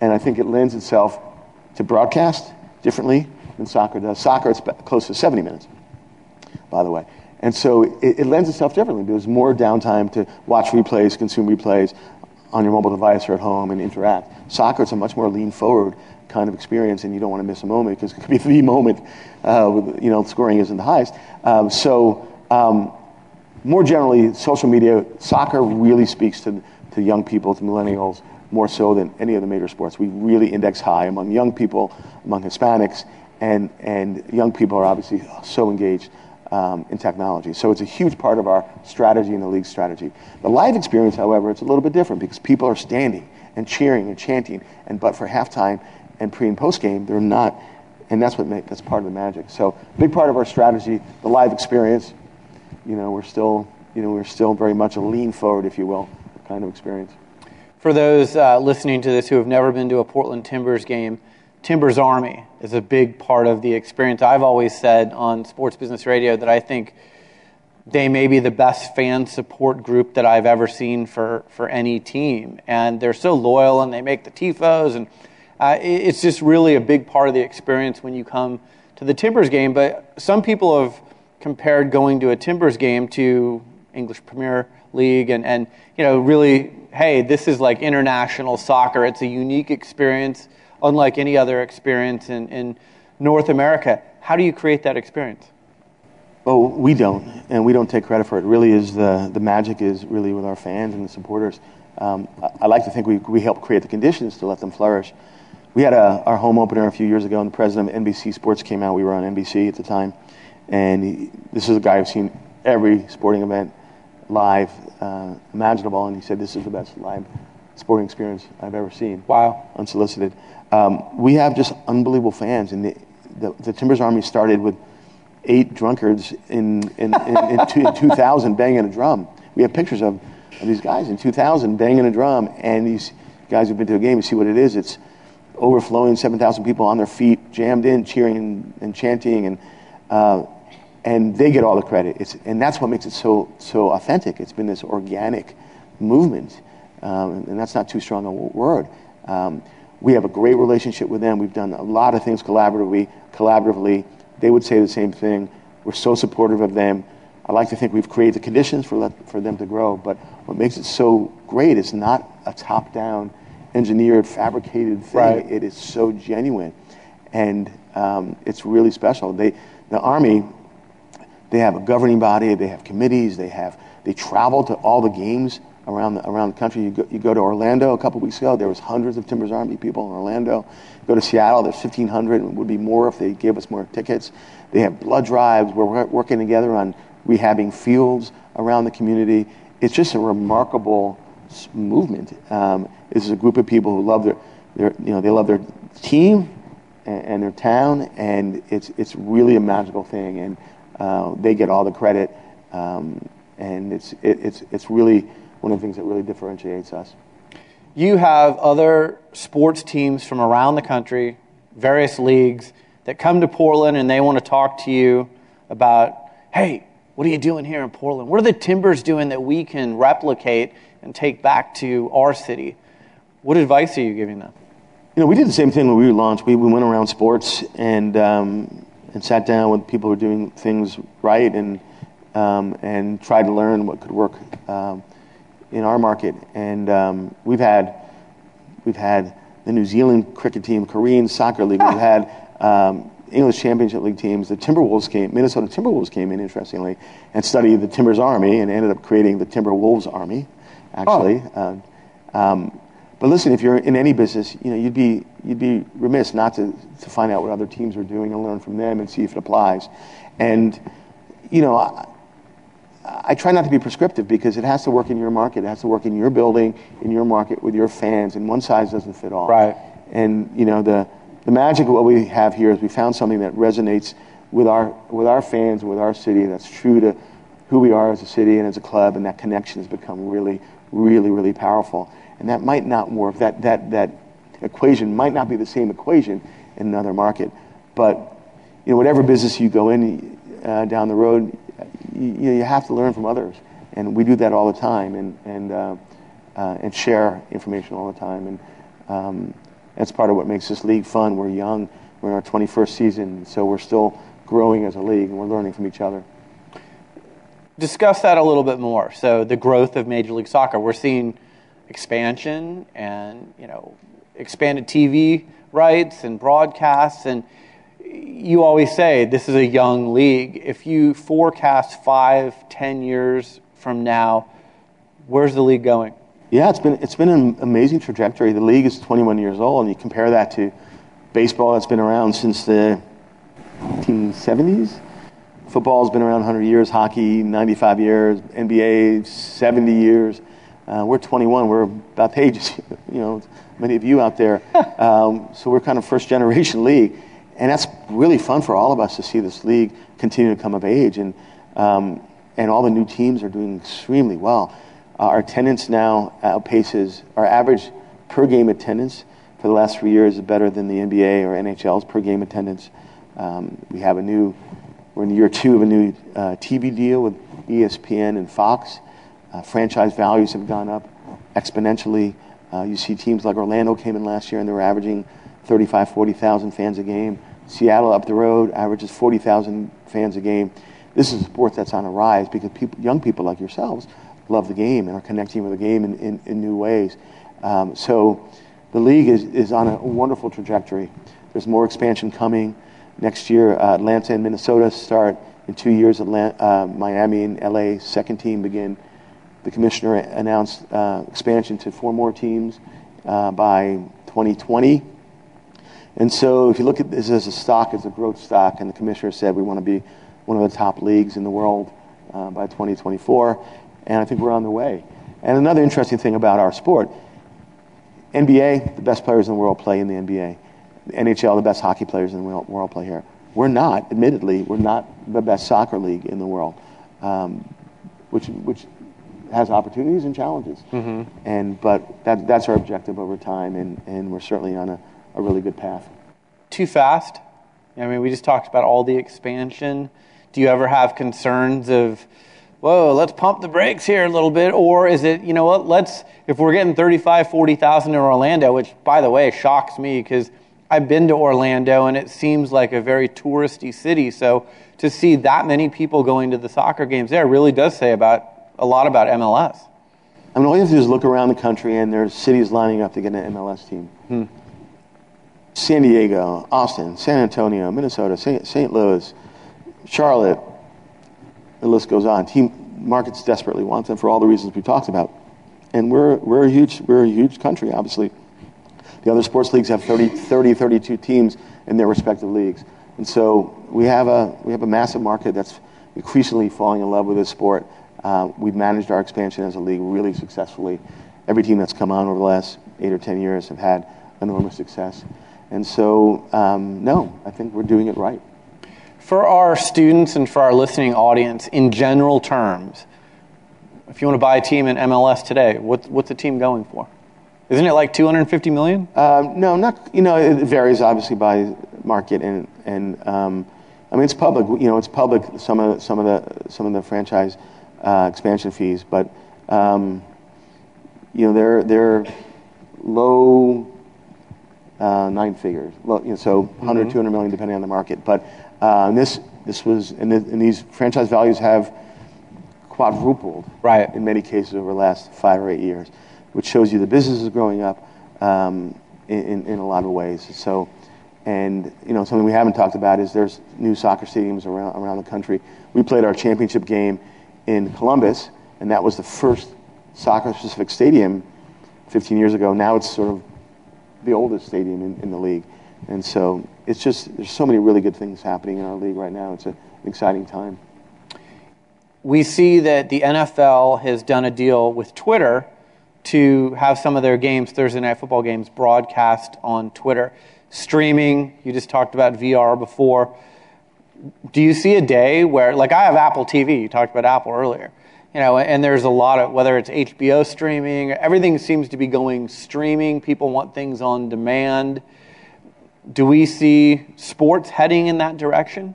and I think it lends itself to broadcast differently than soccer does. Soccer, it's close to seventy minutes, by the way. And so it, it lends itself differently. There's more downtime to watch replays, consume replays, on your mobile device or at home and interact. Soccer is a much more lean forward kind of experience, and you don't want to miss a moment because it could be the moment. Uh, with, you know, scoring isn't the highest. Um, so, um, more generally, social media, soccer really speaks to to young people, to millennials, more so than any of the major sports. We really index high among young people, among Hispanics, and and young people are obviously so engaged Um, in technology. So it's a huge part of our strategy and the league's strategy. The live experience, however, it's a little bit different because people are standing and cheering and chanting, and but for halftime and pre and post game, they're not, and that's what make, that's part of the magic. So big part of our strategy, the live experience. You know, we're still, you know, we're still very much a lean forward, if you will, kind of experience. For those uh, listening to this who have never been to a Portland Timbers game, Timbers Army is a big part of the experience. I've always said on Sports Business Radio that I think they may be the best fan support group that I've ever seen for, for any team. And they're so loyal, and they make the T I F Os. And uh, it's just really a big part of the experience when you come to the Timbers game. But some people have compared going to a Timbers game to English Premier League and, and you know, really, hey, this is like international soccer. It's a unique experience, unlike any other experience in, in North America. How do you create that experience? Oh, we don't, and we don't take credit for it. It really is the, the magic is really with our fans and the supporters. Um, I, I like to think we, we help create the conditions to let them flourish. We had a, our home opener a few years ago, and the president of N B C Sports came out. We were on N B C at the time, and he, this is a guy who's seen every sporting event live uh, imaginable, and he said, this is the best live sporting experience I've ever seen. Wow. Unsolicited. Um, we have just unbelievable fans, and the, the, the Timbers Army started with eight drunkards in in, in, in, two, in two thousand banging a drum. We have pictures of, of these guys in two thousand banging a drum, and these guys who've been to a game, you see what it is. It's overflowing, seven thousand people on their feet, jammed in, cheering and, and chanting, and uh, and they get all the credit. It's and that's what makes it so so authentic. It's been this organic movement, um, and that's not too strong a word. Um, We have a great relationship with them. We've done a lot of things collaboratively. Collaboratively, they would say the same thing. We're so supportive of them. I like to think we've created the conditions for let, for them to grow. But what makes it so great is not a top-down, engineered, fabricated thing. Right. It is so genuine, and um, it's really special. They, the Army, they have a governing body. They have committees. They have they travel to all the games around the, around the country. You go, you go to Orlando a couple weeks ago, there was hundreds of Timbers Army people in Orlando. Go to Seattle, there's fifteen hundred, and it would be more if they gave us more tickets. They have blood drives. We're working together on rehabbing fields around the community. It's just a remarkable movement. Um, this is a group of people who love their, their, you know, they love their team, and their town, and it's it's really a magical thing, and uh, they get all the credit, um, and it's it, it's it's really one of the things that really differentiates us. You have other sports teams from around the country, various leagues, that come to Portland and they want to talk to you about, hey, what are you doing here in Portland? What are the Timbers doing that we can replicate and take back to our city? What advice are you giving them? You know, we did the same thing when we launched. We, we went around sports and um, and sat down with people who are doing things right and um, and tried to learn what could work um, in our market. And um, we've had we've had the New Zealand cricket team, Korean soccer league. Ah. We've had um, English Championship League teams. The Timberwolves came, Minnesota Timberwolves came in, interestingly, and studied the Timbers Army and ended up creating the Timberwolves Army. Actually. Oh. Uh, um, But listen, if you're in any business, you know you'd be you'd be remiss not to, to find out what other teams are doing and learn from them and see if it applies. And you know, I, I try not to be prescriptive because it has to work in your market, it has to work in your building, in your market with your fans, and one size doesn't fit all. Right. And you know, the the magic of what we have here is we found something that resonates with our with our fans and with our city that's true to who we are as a city and as a club, and that connection has become really, really, really powerful. And that might not work. That that that equation might not be the same equation in another market. But you know, whatever business you go in uh, down the road, you, you have to learn from others, and we do that all the time, and and uh, uh, and share information all the time, and um, that's part of what makes this league fun. We're young. We're in our twenty-first season, so we're still growing as a league, and we're learning from each other. Discuss that a little bit more. So the growth of Major League Soccer, we're seeing expansion and, you know, expanded T V rights and broadcasts. And you always say this is a young league. If you forecast five, ten years from now, where's the league going? Yeah, it's been it's been an amazing trajectory. The league is twenty-one years old, and you compare that to baseball that's been around since the eighteen seventies. Football's been around one hundred years, hockey ninety-five years, N B A seventy years. Uh, we're twenty-one. We're about the age, you know, many of you out there. Um, so we're kind of first-generation league, and that's really fun for all of us to see this league continue to come of age. And um, and all the new teams are doing extremely well. Uh, our attendance now outpaces our average per-game attendance for the last three years is better than the N B A or N H L's per-game attendance. Um, we have a new. We're in year two of a new uh, T V deal with E S P N and Fox. Uh, franchise values have gone up exponentially. Uh, you see teams like Orlando came in last year and they were averaging thirty-five, forty thousand fans a game. Seattle up the road averages forty thousand fans a game. This is a sport that's on a rise because people, young people like yourselves love the game and are connecting with the game in, in, in new ways. Um, so the league is, is on a wonderful trajectory. There's more expansion coming. Next year, uh, Atlanta and Minnesota start. In two years, Atlanta, uh, Miami and L A second team begin. The commissioner announced uh, expansion to four more teams uh, by twenty twenty. And so if you look at this as a stock, it's a growth stock, and the commissioner said we want to be one of the top leagues in the world uh, by twenty twenty-four, and I think we're on the way. And another interesting thing about our sport, N B A, the best players in the world play in the N B A. N H L, the best hockey players in the world play here. We're not, admittedly, we're not the best soccer league in the world, um, which which... has opportunities and challenges, mm-hmm. and but that that's our objective over time, and, and we're certainly on a, a really good path. Too fast? I mean, we just talked about all the expansion. Do you ever have concerns of, whoa, let's pump the brakes here a little bit, or is it, you know what, let's, if we're getting thirty-five, forty thousand in Orlando, which, by the way, shocks me because I've been to Orlando and it seems like a very touristy city, so to see that many people going to the soccer games there really does say about a lot about M L S. I mean, all you have to do is look around the country, and there's cities lining up to get an M L S team. Hmm. San Diego, Austin, San Antonio, Minnesota, Saint Louis, Charlotte. The list goes on. Team markets desperately want them for all the reasons we talked about, and we're we're a huge we're a huge country. Obviously, the other sports leagues have thirty, thirty, thirty-two teams in their respective leagues, and so we have a we have a massive market that's increasingly falling in love with this sport. Uh, we've managed our expansion as a league really successfully. Every team that's come on over the last eight or ten years have had enormous success. And so, um, no, I think we're doing it right. For our students and for our listening audience, in general terms, if you want to buy a team in M L S today, what, what's a team going for? Isn't it like two hundred fifty million dollars? Um, no, not, you know, it varies obviously by market, and, and um, I mean, it's public, you know, it's public, some of, some of the, some of the franchise uh, expansion fees, but, um, you know, they're, they're low uh, nine figures, low, you know, so one hundred, mm-hmm. two hundred million depending on the market, but uh, this, this was, and, the, and these franchise values have quadrupled, right, in many cases over the last five or eight years, which shows you the business is growing up um, in, in a lot of ways. So, and you know, something we haven't talked about is there's new soccer stadiums around around the country. We played our championship game in Columbus, and that was the first soccer-specific stadium fifteen years ago. Now it's sort of the oldest stadium in, in the league. And so it's just, there's so many really good things happening in our league right now. It's a, an exciting time. We see that the N F L has done a deal with Twitter to have some of their games, Thursday Night Football games, broadcast on Twitter. Streaming, you just talked about V R before. Do you see a day where, like I have Apple T V, you talked about Apple earlier, you know, and there's a lot of, whether it's H B O streaming, everything seems to be going streaming, people want things on demand. Do we see sports heading in that direction?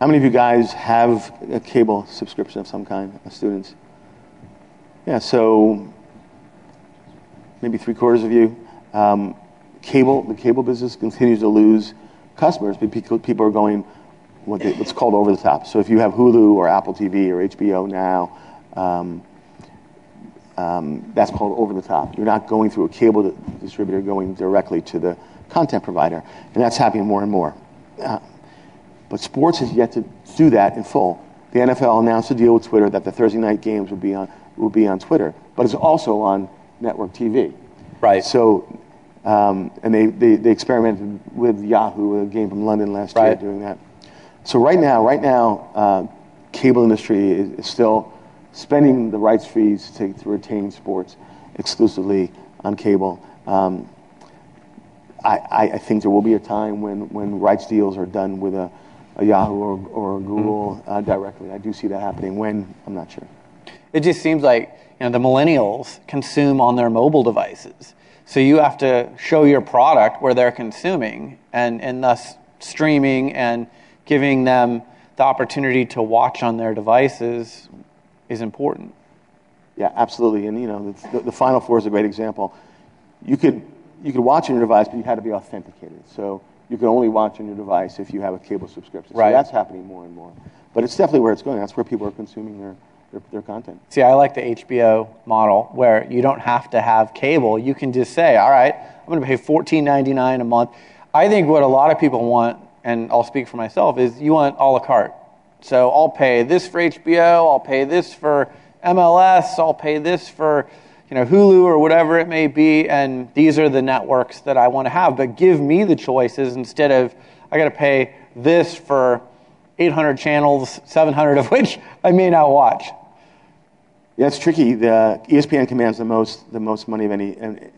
How many of you guys have a cable subscription of some kind, students? Yeah, so maybe three quarters of you. Um, cable, the cable business continues to lose customers because people are going what they, what's called over the top. So if you have Hulu or Apple T V or H B O now, um, um, that's called over the top. You're not going through a cable distributor, going directly to the content provider. And that's happening more and more. Uh, but sports has yet to do that in full. The N F L announced a deal with Twitter that the Thursday night games will be on will be on Twitter, but it's also on network T V. Right. So, um, and they, they, they experimented with Yahoo, a game from London last right. year, doing that. So right now, right now, uh, cable industry is, is still spending the rights fees to, to retain sports exclusively on cable. Um, I, I, I think there will be a time when, when rights deals are done with a, a Yahoo or, or a Google mm-hmm. uh, directly. I do see that happening. When, I'm not sure. It just seems like, you know, the millennials consume on their mobile devices. So you have to show your product where they're consuming, and, and thus streaming and giving them the opportunity to watch on their devices is important. Yeah, absolutely. And, you know, the, the Final Four is a great example. You could you could watch on your device, but you had to be authenticated. So you can only watch on your device if you have a cable subscription. Right. So that's happening more and more. But it's definitely where it's going. That's where people are consuming their Their, their content. See, I like the H B O model where you don't have to have cable. You can just say, all right, I'm going to pay fourteen ninety-nine a month. I think what a lot of people want, and I'll speak for myself, is you want a la carte. So I'll pay this for H B O, I'll pay this for M L S, I'll pay this for, you know, Hulu or whatever it may be, and these are the networks that I want to have. But give me the choices instead of I got to pay this for eight hundred channels, seven hundred of which I may not watch. Yeah, it's tricky. The E S P N commands the most the most money of any, and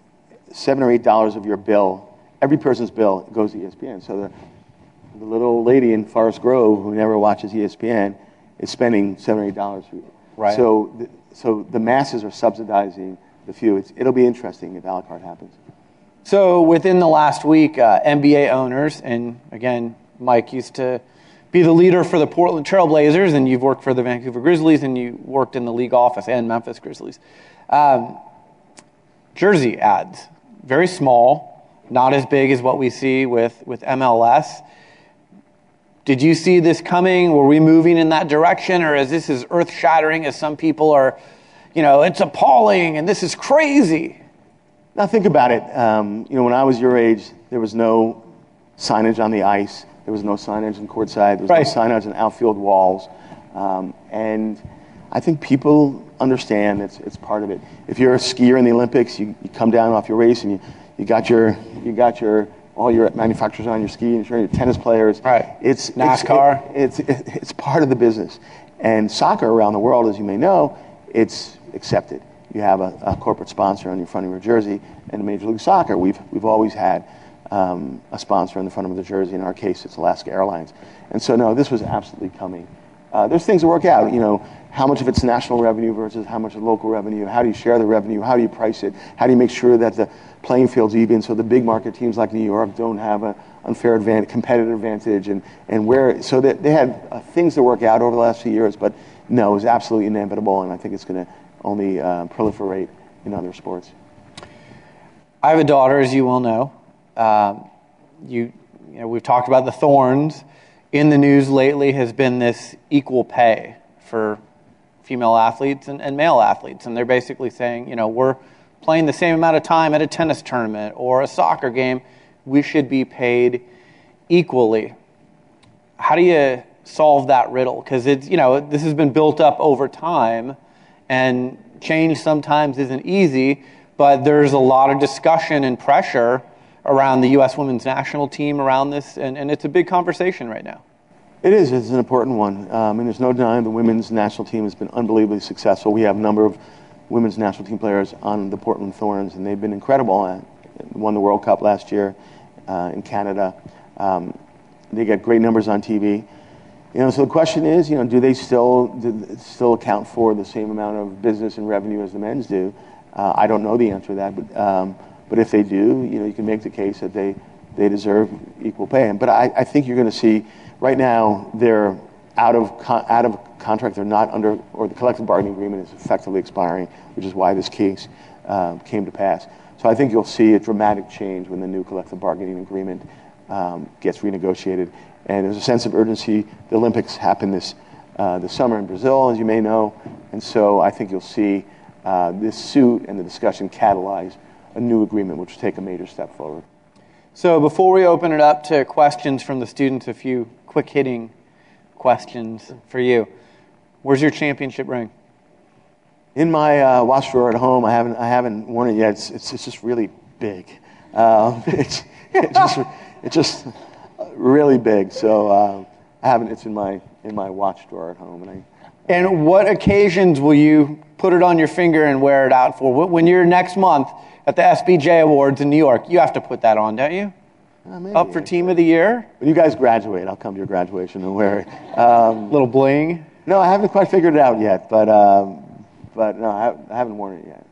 seven or eight dollars of your bill, every person's bill goes to E S P N. So the, the little lady in Forest Grove who never watches E S P N is spending seven or eight dollars. Right. So, the, so the masses are subsidizing the few. It's, it'll be interesting if a la carte happens. So within the last week, uh, N B A owners, and again, Mike used to be the leader for the Portland Trail Blazers, and you've worked for the Vancouver Grizzlies, and you worked in the league office and Memphis Grizzlies. Um, jersey ads, very small, not as big as what we see with, with M L S. Did you see this coming? Were we moving in that direction, or is this as earth-shattering as some people are, you know, it's appalling, and this is crazy? Now think about it. Um, you know, when I was your age, there was no signage on the ice. There was no signage in courtside. There was right. no signage in outfield walls. Um, and I think people understand it's it's part of it. If you're a skier in the Olympics, you, you come down off your race and you, you got your you got your all your manufacturers on your ski and your tennis players. Right. It's NASCAR. It's it, it's, it, it's part of the business. And soccer around the world, as you may know, it's accepted. You have a, a corporate sponsor on your front of your jersey, and Major League Soccer we've we've always had. um, a sponsor on the front of the jersey. In our case, it's Alaska Airlines. And so, no, this was absolutely coming. Uh, there's things to work out, you know, how much of it's national revenue versus how much of local revenue, how do you share the revenue, how do you price it, how do you make sure that the playing field's even so the big market teams like New York don't have an unfair advantage, competitive advantage, and, and where, so that they had uh, things to work out over the last few years, but no, it was absolutely inevitable, and I think it's going to only uh, proliferate in other sports. I have a daughter, as you well know. Um, you, you know, we've talked about the Thorns. In the news lately has been this equal pay for female athletes and, and male athletes. And they're basically saying, you know, we're playing the same amount of time at a tennis tournament or a soccer game. We should be paid equally. How do you solve that riddle? Because it's, you know, this has been built up over time, and change sometimes isn't easy, but there's a lot of discussion and pressure around the U S women's national team around this, and, and it's a big conversation right now. It is. It's an important one, um, and there's no denying the women's national team has been unbelievably successful. We have a number of women's national team players on the Portland Thorns, and they've been incredible. Uh, won the World Cup last year uh, in Canada. Um, they get great numbers on T V. You know, so the question is, you know, do they still do they still account for the same amount of business and revenue as the men's do? Uh, I don't know the answer to that, but. Um, But if they do, you know, you can make the case that they, they deserve equal pay. But I, I think you're going to see, right now, they're out of con- out of contract. They're not under, or the collective bargaining agreement is effectively expiring, which is why this case uh, came to pass. So I think you'll see a dramatic change when the new collective bargaining agreement um, gets renegotiated. And there's a sense of urgency. The Olympics happen this, uh, this summer in Brazil, as you may know. And so I think you'll see uh, this suit and the discussion catalyzed a new agreement, which will take a major step forward. So before we open it up to questions from the students, a few quick-hitting questions for you. Where's your championship ring? In my uh, watch drawer at home. I haven't I haven't worn it yet. It's it's, it's just really big. Uh, it's it's just, it's just really big. So uh, I haven't. It's in my in my watch drawer at home. And I. And what occasions will you put it on your finger and wear it out for? When you're next month at the S B J Awards in New York, you have to put that on, don't you? Uh, maybe, Up for actually. Team of the year? When you guys graduate, I'll come to your graduation and wear it. Um, Little bling? No, I haven't quite figured it out yet, but um, but no, I, I haven't worn it yet.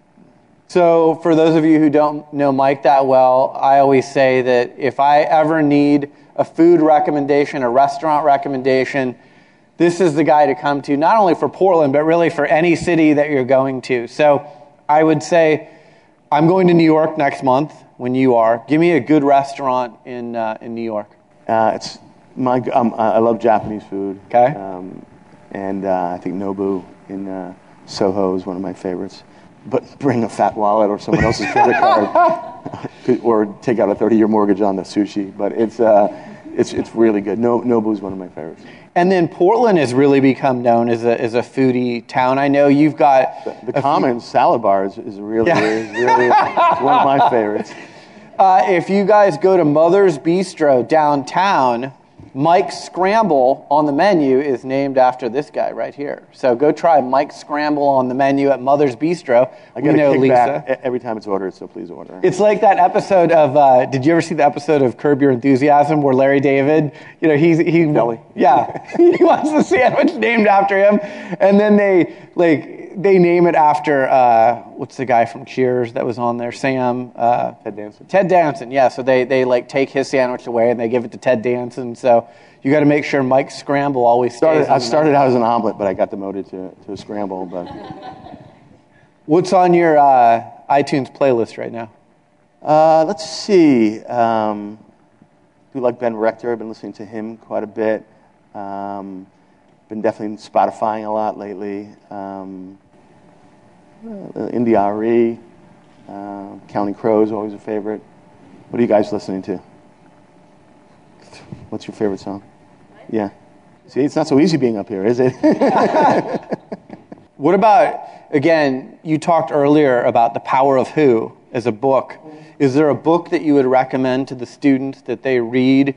So for those of you who don't know Mike that well, I always say that if I ever need a food recommendation, a restaurant recommendation, this is the guy to come to, not only for Portland, but really for any city that you're going to. So I would say, I'm going to New York next month when you are. Give me a good restaurant in uh, in New York. Uh, it's my um, I love Japanese food. Okay. Um, and uh, I think Nobu in uh, Soho is one of my favorites. But bring a fat wallet or someone else's credit card, or take out a thirty-year mortgage on the sushi. But it's uh, it's it's really good. No, Nobu is one of my favorites. And then Portland has really become known as a as a foodie town. I know you've got... The, the Common few... salad bar is, is really, yeah. is really it's one of my favorites. Uh, if you guys go to Mother's Bistro downtown, Mike's Scramble on the menu is named after this guy right here. So go try Mike's Scramble on the menu at Mother's Bistro. I get we know Lisa. Every time it's ordered, so please order. It's like that episode of, uh, did you ever see the episode of Curb Your Enthusiasm where Larry David, you know, he's, he, Nelly. yeah, he wants the sandwich named after him. And then they, like, they name it after, uh, what's the guy from Cheers that was on there? Sam. Uh, Ted Danson. Ted Danson, yeah. So they, they, like, take his sandwich away and they give it to Ted Danson. So you got to make sure Mike's Scramble always started, stays. I started out as an omelet, but I got demoted to to a scramble. But what's on your uh, iTunes playlist right now? Uh, let's see. Um, I do like Ben Rector. I've been listening to him quite a bit. Um, been definitely Spotifying a lot lately. Um, Indie R E, uh, Counting Crows, always a favorite. What are you guys listening to? What's your favorite song? Yeah. See, it's not so easy being up here, is it? What about, again, you talked earlier about The Power of Who as a book. Is there a book that you would recommend to the students that they read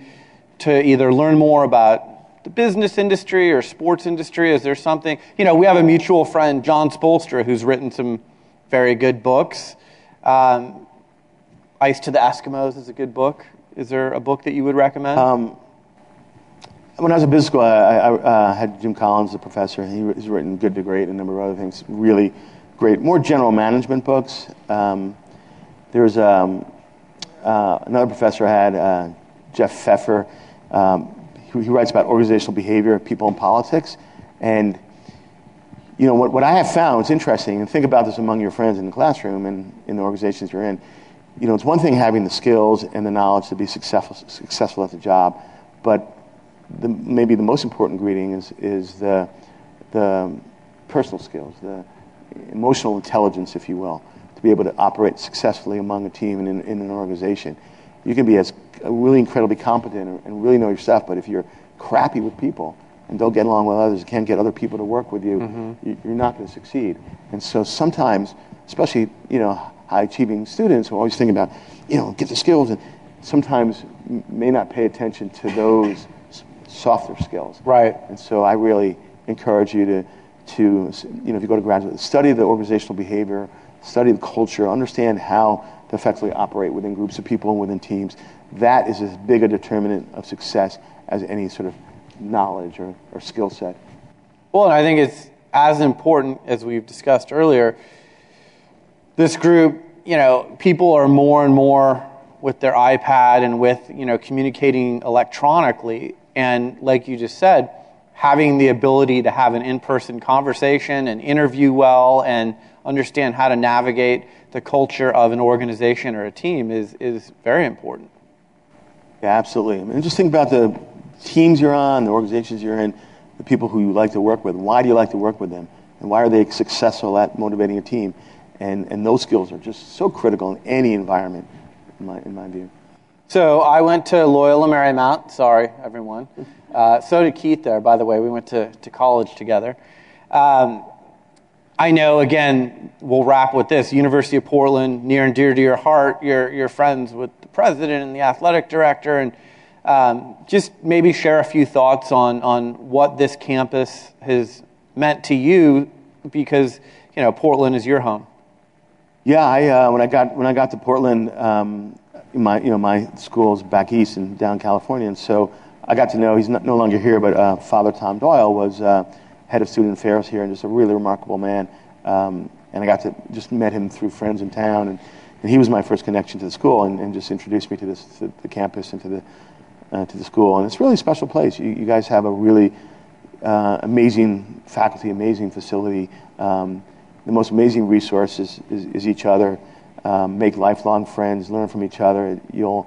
to either learn more about the business industry or sports industry? Is there something? You know, we have a mutual friend, John Spolstra, who's written some very good books. Um, Ice to the Eskimos is a good book. Is there a book that you would recommend? Um, when I was in business school, I, I uh, had Jim Collins, the professor. He, he's written Good to Great and a number of other things. Really great, more general management books. Um, there was um, uh, another professor I had, uh, Jeff Pfeffer. Um, he, he writes about organizational behavior, people in politics. And you know, what, what I have found, it's interesting, and think about this among your friends in the classroom and in the organizations you're in. You know, it's one thing having the skills and the knowledge to be successful successful at the job, but the, maybe the most important ingredient is is the the personal skills, the emotional intelligence, if you will, to be able to operate successfully among a team and in, in an organization. You can be as really incredibly competent and really know your stuff, but if you're crappy with people and don't get along with others, can't get other people to work with you, mm-hmm. you're not going to succeed. And so sometimes, especially, you know, high-achieving students who are always thinking about, you know, get the skills, and sometimes may not pay attention to those softer skills. Right. And so I really encourage you to, to, you know, if you go to graduate, study the organizational behavior, study the culture, understand how to effectively operate within groups of people and within teams. That is as big a determinant of success as any sort of knowledge or, or skill set. Well, and I think it's as important as we've discussed earlier. This group, you know, people are more and more with their iPad and with, you know, communicating electronically. And like you just said, having the ability to have an in-person conversation and interview well and understand how to navigate the culture of an organization or a team is, is very important. Yeah, absolutely. I mean, just think about the teams you're on, the organizations you're in, the people who you like to work with. Why do you like to work with them? And why are they successful at motivating a team? And and those skills are just so critical in any environment, in my, in my view. So I went to Loyola Marymount. Sorry, everyone. Uh, so did Keith there, by the way. We went to, to college together. Um, I know, again, we'll wrap with this. University of Portland, near and dear to your heart. You're, you're friends with the president and the athletic director. And um, just maybe share a few thoughts on, on what this campus has meant to you, because, you know, Portland is your home. Yeah, I, uh, when I got when I got to Portland, um, my you know my school's back east and down California, and so I got to know he's not, no longer here, but uh, Father Tom Doyle was uh, head of student affairs here, and just a really remarkable man. Um, and I got to just met him through friends in town, and, and he was my first connection to the school, and, and just introduced me to this to the campus and to the uh, to the school, and it's really a special place. You, you guys have a really uh, amazing faculty, amazing facility. Um, The most amazing resource is, is, is each other. Um, make lifelong friends, learn from each other. You'll,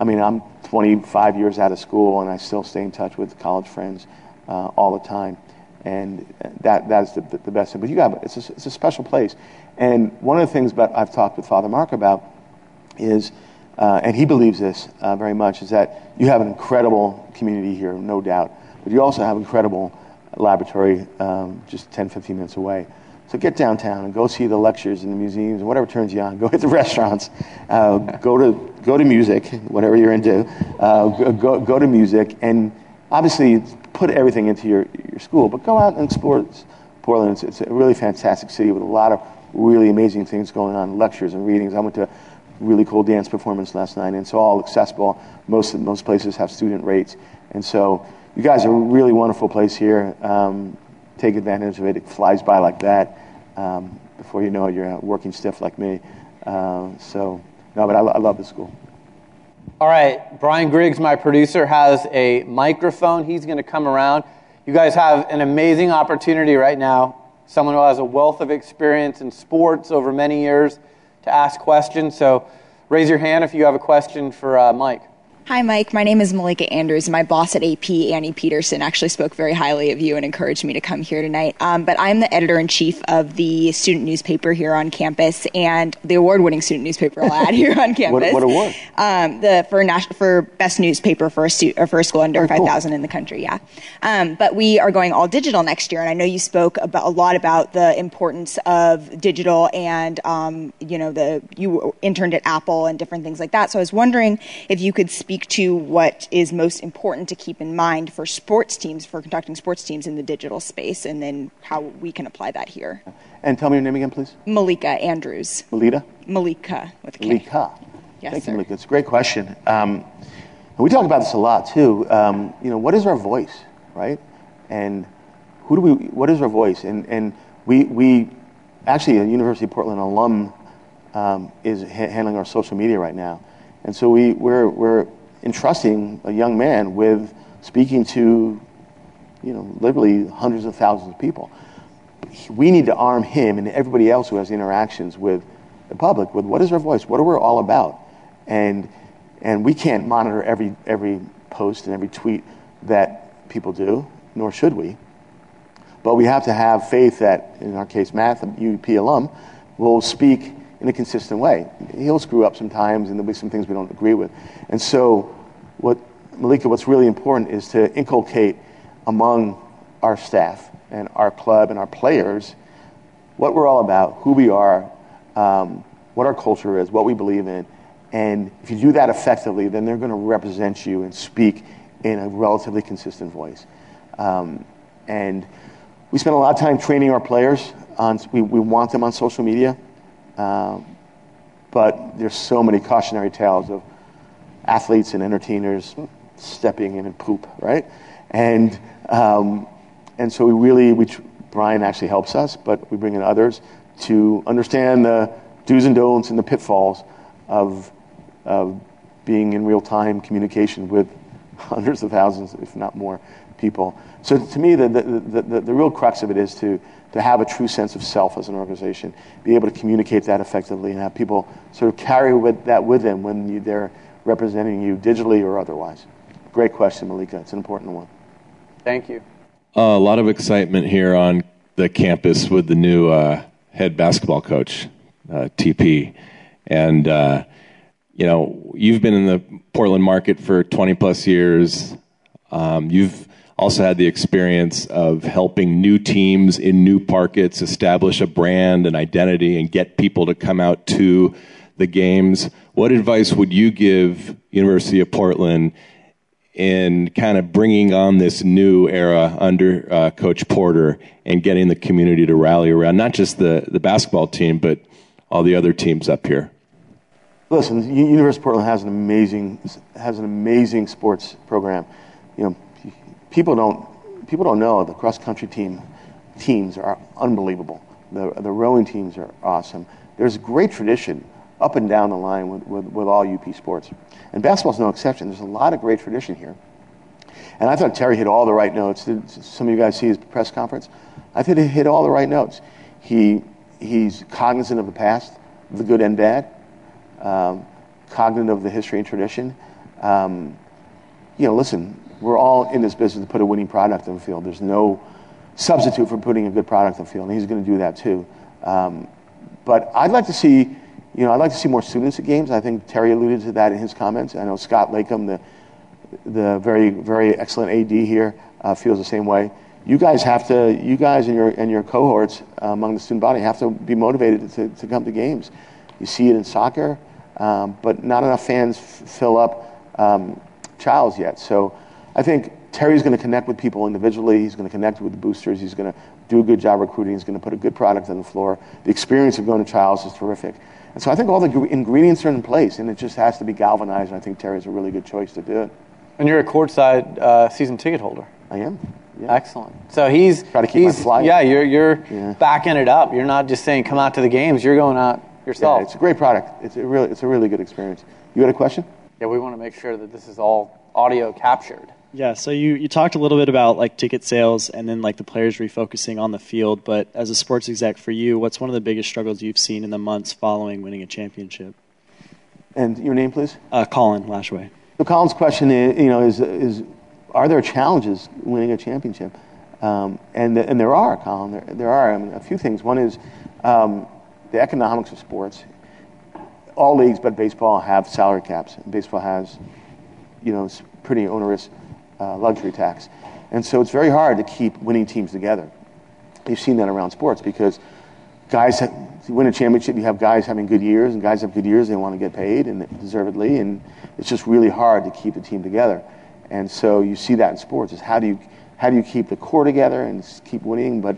I mean, I'm twenty-five years out of school, and I still stay in touch with college friends uh, all the time, and that that's the, the best thing. But you got it's a, it's a special place, and one of the things about I've talked with Father Mark about is, uh, and he believes this uh, very much, is that you have an incredible community here, no doubt, but you also have an incredible laboratory um, just ten, fifteen minutes away. So get downtown and go see the lectures and the museums and whatever turns you on. Go hit the restaurants. Uh, go to go to music, whatever you're into. Uh, go go to music, and obviously put everything into your, your school. But go out and explore Portland. It's, it's a really fantastic city with a lot of really amazing things going on. Lectures and readings. I went to a really cool dance performance last night, and it's all accessible. Most most places have student rates, and so you guys are a really wonderful place here. Um, Take advantage of it. It flies by like that. Um, before you know it, you're working stiff like me. Uh, so, no, but I, I love the school. All right. Brian Griggs, my producer, has a microphone. He's going to come around. You guys have an amazing opportunity right now. Someone who has a wealth of experience in sports over many years to ask questions. So raise your hand if you have a question for uh, Mike. Hi, Mike. My name is Malika Andrews. My boss at A P, Annie Peterson, actually spoke very highly of you and encouraged me to come here tonight. Um, but I'm the editor-in-chief of the student newspaper here on campus, and the award-winning student newspaper I'll add here on campus. What, what award? Um, the for nas- for best newspaper for a stu- or for a school under oh, five thousand cool. in the country. Yeah. Um, but we are going all digital next year, and I know you spoke about a lot about the importance of digital, and um, you know the you interned at Apple and different things like that. So I was wondering if you could speak. Speak to what is most important to keep in mind for sports teams, for conducting sports teams in the digital space, and then how we can apply that here. And tell me your name again, please. Malika Andrews. Melita? Malika with a K. Malika. Yes, Thank sir. you, Malika. It's a great question. Um, we talk about this a lot, too. Um, you know, what is our voice, right? And who do we, what is our voice? And and we, we actually, a University of Portland alum um, is ha- handling our social media right now. And so we, we're, we're entrusting a young man with speaking to, you know, literally hundreds of thousands of people. We need to arm him and everybody else who has interactions with the public with what is our voice, what are we all about, and and we can't monitor every every post and every tweet that people do, nor should we. But we have to have faith that, in our case, Matt, the U P alum, will speak in a consistent way. He'll screw up sometimes, and there'll be some things we don't agree with. And so, what Malika, what's really important is to inculcate among our staff and our club and our players what we're all about, who we are, um, what our culture is, what we believe in. And if you do that effectively, then they're going to represent you and speak in a relatively consistent voice. Um, and we spend a lot of time training our players. On, we, we want them on social media, um, but there's so many cautionary tales of athletes and entertainers stepping in and poop, right? And um, and so we really, we tr- Brian actually helps us, but we bring in others to understand the do's and don'ts and the pitfalls of of being in real-time communication with hundreds of thousands, if not more, people. So to me, the the, the, the the real crux of it is to to have a true sense of self as an organization, be able to communicate that effectively, and have people sort of carry with that with them when you, they're representing you digitally or otherwise. Great question, Malika. It's an important one. Thank you. Uh, a lot of excitement here on the campus with the new uh, head basketball coach, uh, T P. And, uh, you know, you've been in the Portland market for twenty plus years. Um, you've also had the experience of helping new teams in new markets establish a brand and identity and get people to come out to the games. What advice would you give University of Portland in kind of bringing on this new era under uh, Coach Porter and getting the community to rally around, not just the, the basketball team, but all the other teams up here? Listen, University of Portland has an amazing has an amazing sports program. You know, people don't people don't know the cross country team teams are unbelievable. The the rowing teams are awesome. There's a great tradition up and down the line with, with, with all U P sports. And basketball's no exception. There's a lot of great tradition here. And I thought Terry hit all the right notes. Did some of you guys see his press conference? I think he hit all the right notes. He He's cognizant of the past, the good and bad, um, cognizant of the history and tradition. Um, you know, listen, we're all in this business to put a winning product on the field. There's no substitute for putting a good product on the field, and he's going to do that too. Um, but I'd like to see... You know, I'd like to see more students at games. I think Terry alluded to that in his comments. I know Scott Leykam, the the very very excellent A D here, uh, feels the same way. You guys have to, you guys and your and your cohorts uh, among the student body have to be motivated to, to come to games. You see it in soccer, um, but not enough fans f- fill up um, Childs yet. So I think Terry's going to connect with people individually. He's going to connect with the boosters. He's going to do a good job recruiting. He's going to put a good product on the floor. The experience of going to Childs is terrific. And so I think all the ingredients are in place, and it just has to be galvanized, and I think Terry's a really good choice to do it. And you're a courtside uh, season ticket holder. I am. Yeah. Excellent. So he's... Try to keep he's, my flight. Yeah, you're, you're yeah. backing it up. You're not just saying, come out to the games. You're going out yourself. Yeah, it's a great product. It's a really, it's a really good experience. You had a question? Yeah, we want to make sure that this is all audio captured. Yeah, so you, you talked a little bit about like ticket sales and then like the players refocusing on the field, but as a sports exec for you, what's one of the biggest struggles you've seen in the months following winning a championship? And your name, please? Uh, Colin Lashway. So Colin's question is, you know, is is are there challenges winning a championship? Um, and the, and there are, Colin. There there are. I mean, a few things. One is um, the economics of sports. All leagues but baseball have salary caps. Baseball has, you know, it's pretty onerous. Uh, luxury tax. And so it's very hard to keep winning teams together. You've seen that around sports because guys have, win a championship, you have guys having good years, and guys have good years, they want to get paid, and deservedly, and it's just really hard to keep the team together. And so you see that in sports is how do you how do you keep the core together and keep winning, but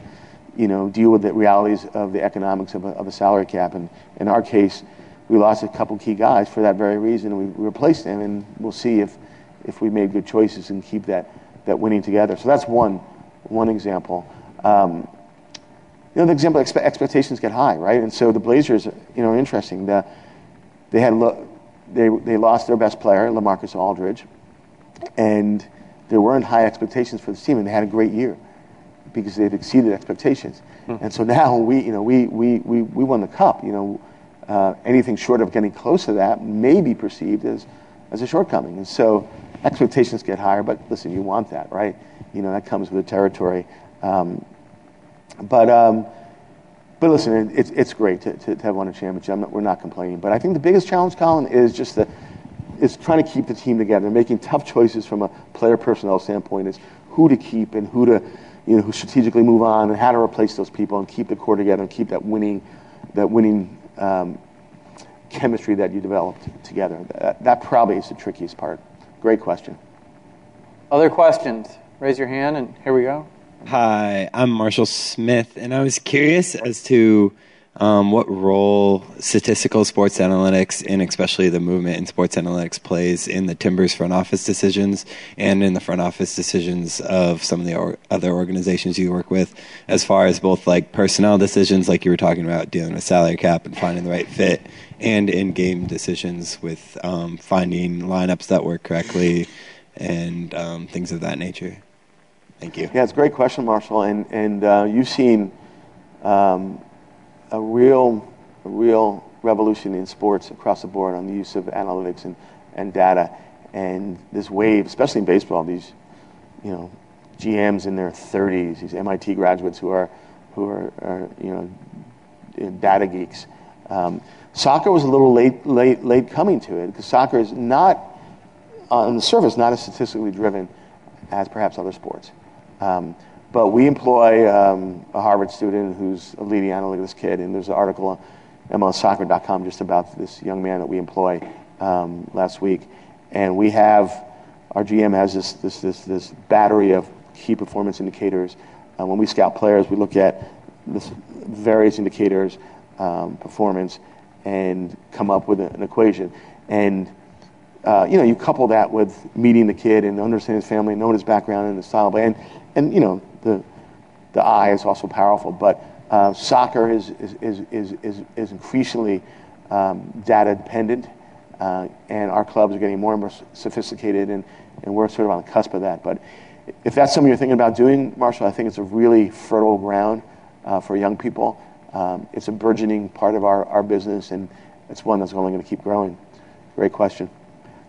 you know, deal with the realities of the economics of a, of a salary cap. And in our case, we lost a couple key guys for that very reason. We replaced them, and we'll see if if we made good choices and keep that that winning together. So that's one one example. Um, you know, the example expe- expectations get high, right? And so the Blazers, you know, are interesting. The, they had lo- they they lost their best player, LaMarcus Aldridge, and there weren't high expectations for the team, and they had a great year because they've exceeded expectations. Mm-hmm. And so now we, you know, we we we we won the cup, you know. Uh, anything short of getting close to that may be perceived as, as a shortcoming. And so expectations get higher, but listen, you want that, right? You know, that comes with the territory. Um, but um, but listen, it, it's it's great to, to, to have won a championship. I'm not, we're not complaining. But I think the biggest challenge, Colin, is just the, is trying to keep the team together, making tough choices from a player personnel standpoint, is who to keep and who to, you know, who strategically move on and how to replace those people and keep the core together and keep that winning, that winning, Um, chemistry that you developed together. That, that probably is the trickiest part. Great question. Other questions? Raise your hand, and here we go. Hi, I'm Marshall Smith, and I was curious as to um, what role statistical sports analytics, and especially the movement in sports analytics, plays in the Timbers front office decisions and in the front office decisions of some of the or- other organizations you work with, as far as both like personnel decisions, like you were talking about dealing with salary cap and finding the right fit, and in-game decisions with um, finding lineups that work correctly and um, things of that nature. Thank you. Yeah, it's a great question, Marshall, and, and uh, you've seen um, a real a real revolution in sports across the board on the use of analytics and, and data, and this wave, especially in baseball, these, you know, G Ms in their thirties, these M I T graduates who are who are, are you know, data geeks. Um, soccer was a little late late late coming to it, because soccer is not, on the surface, not as statistically driven as perhaps other sports. Um, But we employ um, a Harvard student who's a leading analytics kid, and there's an article on M L soccer dot com just about this young man that we employ um, last week. And we have, our G M has this this this, this battery of key performance indicators. Uh, when we scout players, we look at this various indicators, um, performance, and come up with an equation. And Uh, you know, you couple that with meeting the kid and understanding his family, knowing his background and his style. And, and you know, the the eye is also powerful. But uh, soccer is is is is is increasingly um, data dependent, uh, and our clubs are getting more and more sophisticated, and, and we're sort of on the cusp of that. But if that's something you're thinking about doing, Marshall, I think it's a really fertile ground uh, for young people. Um, it's a burgeoning part of our, our business, and it's one that's only going to keep growing. Great question.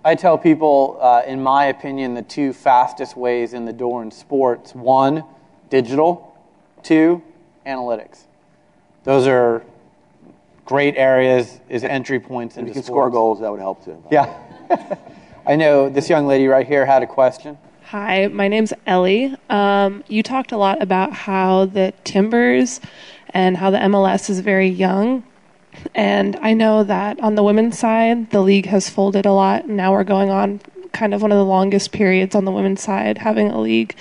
I tell people, uh, in my opinion, the two fastest ways in the door in sports: one, digital; two, analytics. Those are great areas as entry points into sports. If you can score goals, that would help too. Yeah. I know this young lady right here had a question. Hi, my name's Ellie. Um, you talked a lot about how the Timbers and how the M L S is very young. And I know that on the women's side, the league has folded a lot. Now we're going on kind of one of the longest periods on the women's side, having a league.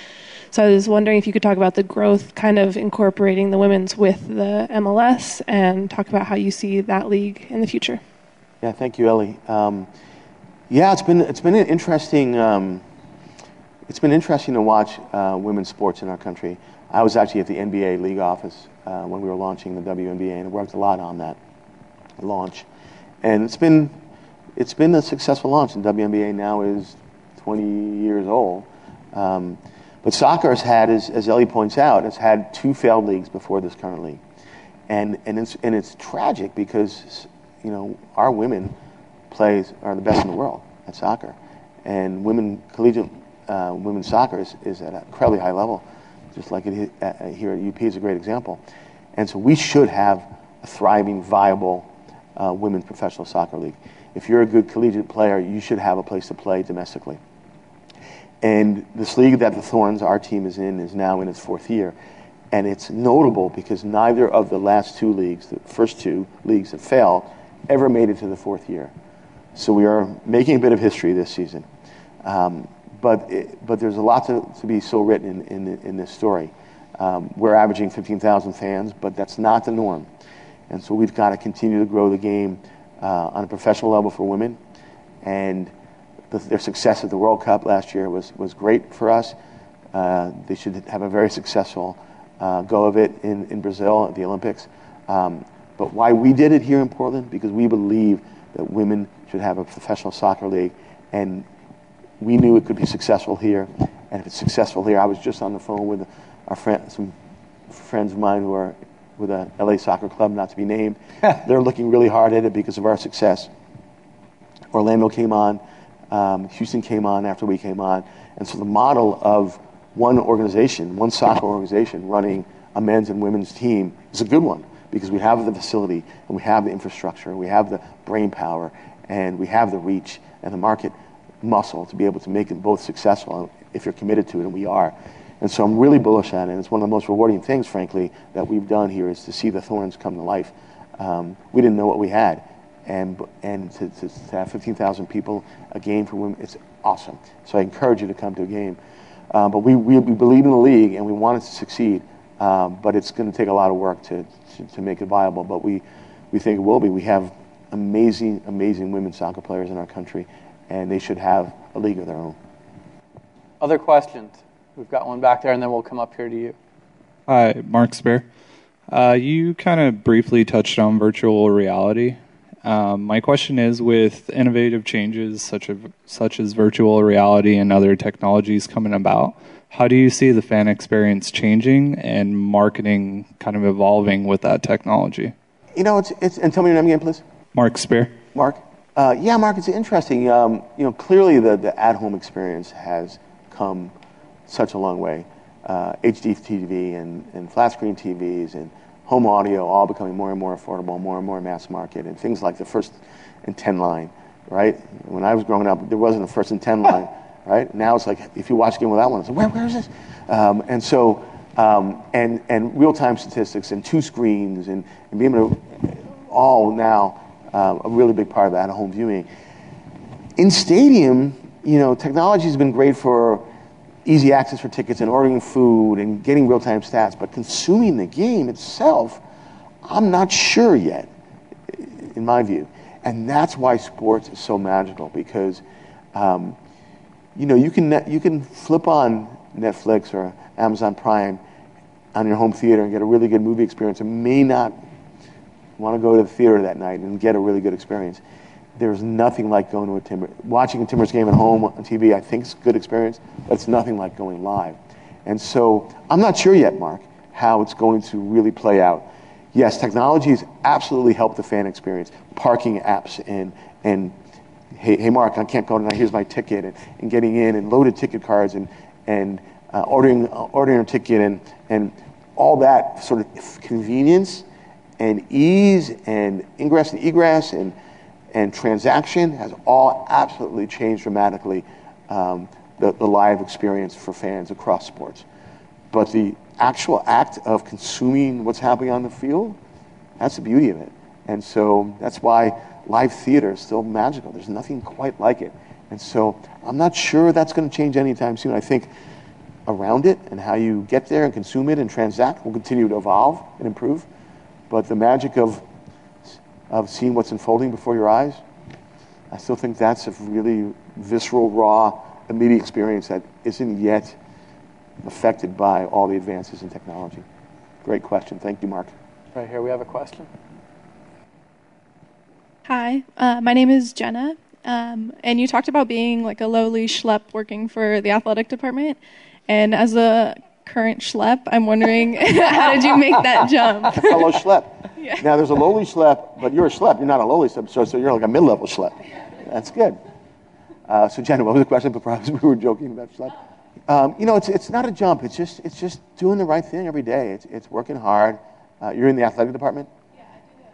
So I was wondering if you could talk about the growth, kind of incorporating the women's with the M L S, and talk about how you see that league in the future. Yeah, thank you, Ellie. Um, yeah, it's been it's been an interesting um, it's been interesting to watch uh, women's sports in our country. I was actually at the N B A league office uh, when we were launching the W N B A, and worked a lot on that launch, and it's been it's been a successful launch. And W N B A now is twenty years old, um, but soccer has had, as, as Ellie points out, has had two failed leagues before this current league, and and it's and it's tragic because, you know, our women plays are the best in the world at soccer, and women collegiate uh, women's soccer is, is at an incredibly high level, just like it uh, here at U P is a great example, and so we should have a thriving, viable Uh, women's professional soccer league. If you're a good collegiate player, you should have a place to play domestically. And this league that the Thorns, our team, is in, is now in its fourth year. And it's notable because neither of the last two leagues, the first two leagues that failed, ever made it to the fourth year. So we are making a bit of history this season. Um, but it, but there's a lot to, to be still written in, in, in this story. Um, we're averaging fifteen thousand fans, but that's not the norm. And so we've got to continue to grow the game uh, on a professional level for women, and the, their success at the World Cup last year was, was great for us. Uh, they should have a very successful uh, go of it in, in Brazil at the Olympics. Um, but why we did it here in Portland, because we believe that women should have a professional soccer league, and we knew it could be successful here. And if it's successful here, I was just on the phone with our friend, some friends of mine who are with an L A soccer club, not to be named. They're looking really hard at it because of our success. Orlando came on, um, Houston came on after we came on. And so the model of one organization, one soccer organization running a men's and women's team is a good one, because we have the facility and we have the infrastructure and we have the brain power and we have the reach and the market muscle to be able to make it both successful if you're committed to it, and we are. And so I'm really bullish on it. It's one of the most rewarding things, frankly, that we've done here, is to see the Thorns come to life. Um, we didn't know what we had, and and to, to, to have fifteen thousand people a game for women, it's awesome. So I encourage you to come to a game. Uh, but we, we we believe in the league, and we want it to succeed. Um, but it's going to take a lot of work to, to, to make it viable. But we, we think it will be. We have amazing, amazing women soccer players in our country, and they should have a league of their own. Other questions? We've got one back there, and then we'll come up here to you. Hi, Mark Spear. Uh, you kind of briefly touched on virtual reality. Um, my question is, with innovative changes such as, such as virtual reality and other technologies coming about, how do you see the fan experience changing and marketing kind of evolving with that technology? You know, it's it's and tell me your name again, please. Mark Spear. Mark. Uh, yeah, Mark, it's interesting. Um, you know, clearly the, the at-home experience has come such a long way. Uh, H D T V and, and flat-screen T Vs and home audio all becoming more and more affordable, more and more mass market, and things like the first and ten line, right? When I was growing up, there wasn't a first and ten line, right? Now it's like, if you watch a game without one, it's like, where, where is this? Um, and so, um, and, and real-time statistics and two screens and, and being able to all now... Uh, a really big part of that, home viewing. In stadium, you know, technology has been great for easy access for tickets and ordering food and getting real-time stats, but consuming the game itself, I'm not sure yet, in my view. And that's why sports is so magical, because, um, you know, you can you can flip on Netflix or Amazon Prime on your home theater and get a really good movie experience. It may not want to go to the theater that night and get a really good experience. There's nothing like going to a Timber, watching a Timbers game at home on T V. I think it's a good experience, but it's nothing like going live. And so I'm not sure yet, Mark, how it's going to really play out. Yes, technology has absolutely helped the fan experience. Parking apps and, and hey, hey Mark, I can't go tonight, here's my ticket, and, and getting in and loaded ticket cards and, and uh, ordering, uh, ordering a ticket and, and all that sort of convenience and ease and ingress and egress and and transaction has all absolutely changed dramatically um, the, the live experience for fans across sports. But the actual act of consuming what's happening on the field, that's the beauty of it. And so that's why live theater is still magical. There's nothing quite like it. And so I'm not sure that's going to change anytime soon. I think around it and how you get there and consume it and transact will continue to evolve and improve. But the magic of of seeing what's unfolding before your eyes, I still think that's a really visceral, raw, immediate experience that isn't yet affected by all the advances in technology. Great question. Thank you, Mark. Right here, we have a question. Hi, uh, my name is Jenna, um, and you talked about being like a lowly schlep working for the athletic department, and as a current schlep, I'm wondering, how did you make that jump? A fellow schlep. Yeah. Now, there's a lowly schlep, but you're a schlep. You're not a lowly schlep, so, so you're like a mid-level schlep. That's good. Uh, so, Jenna, what was the question? But perhaps we were joking about schlep. Um, you know, it's it's not a jump. It's just it's just doing the right thing every day. It's it's working hard. Uh, you're in the athletic department? Yeah, I do that.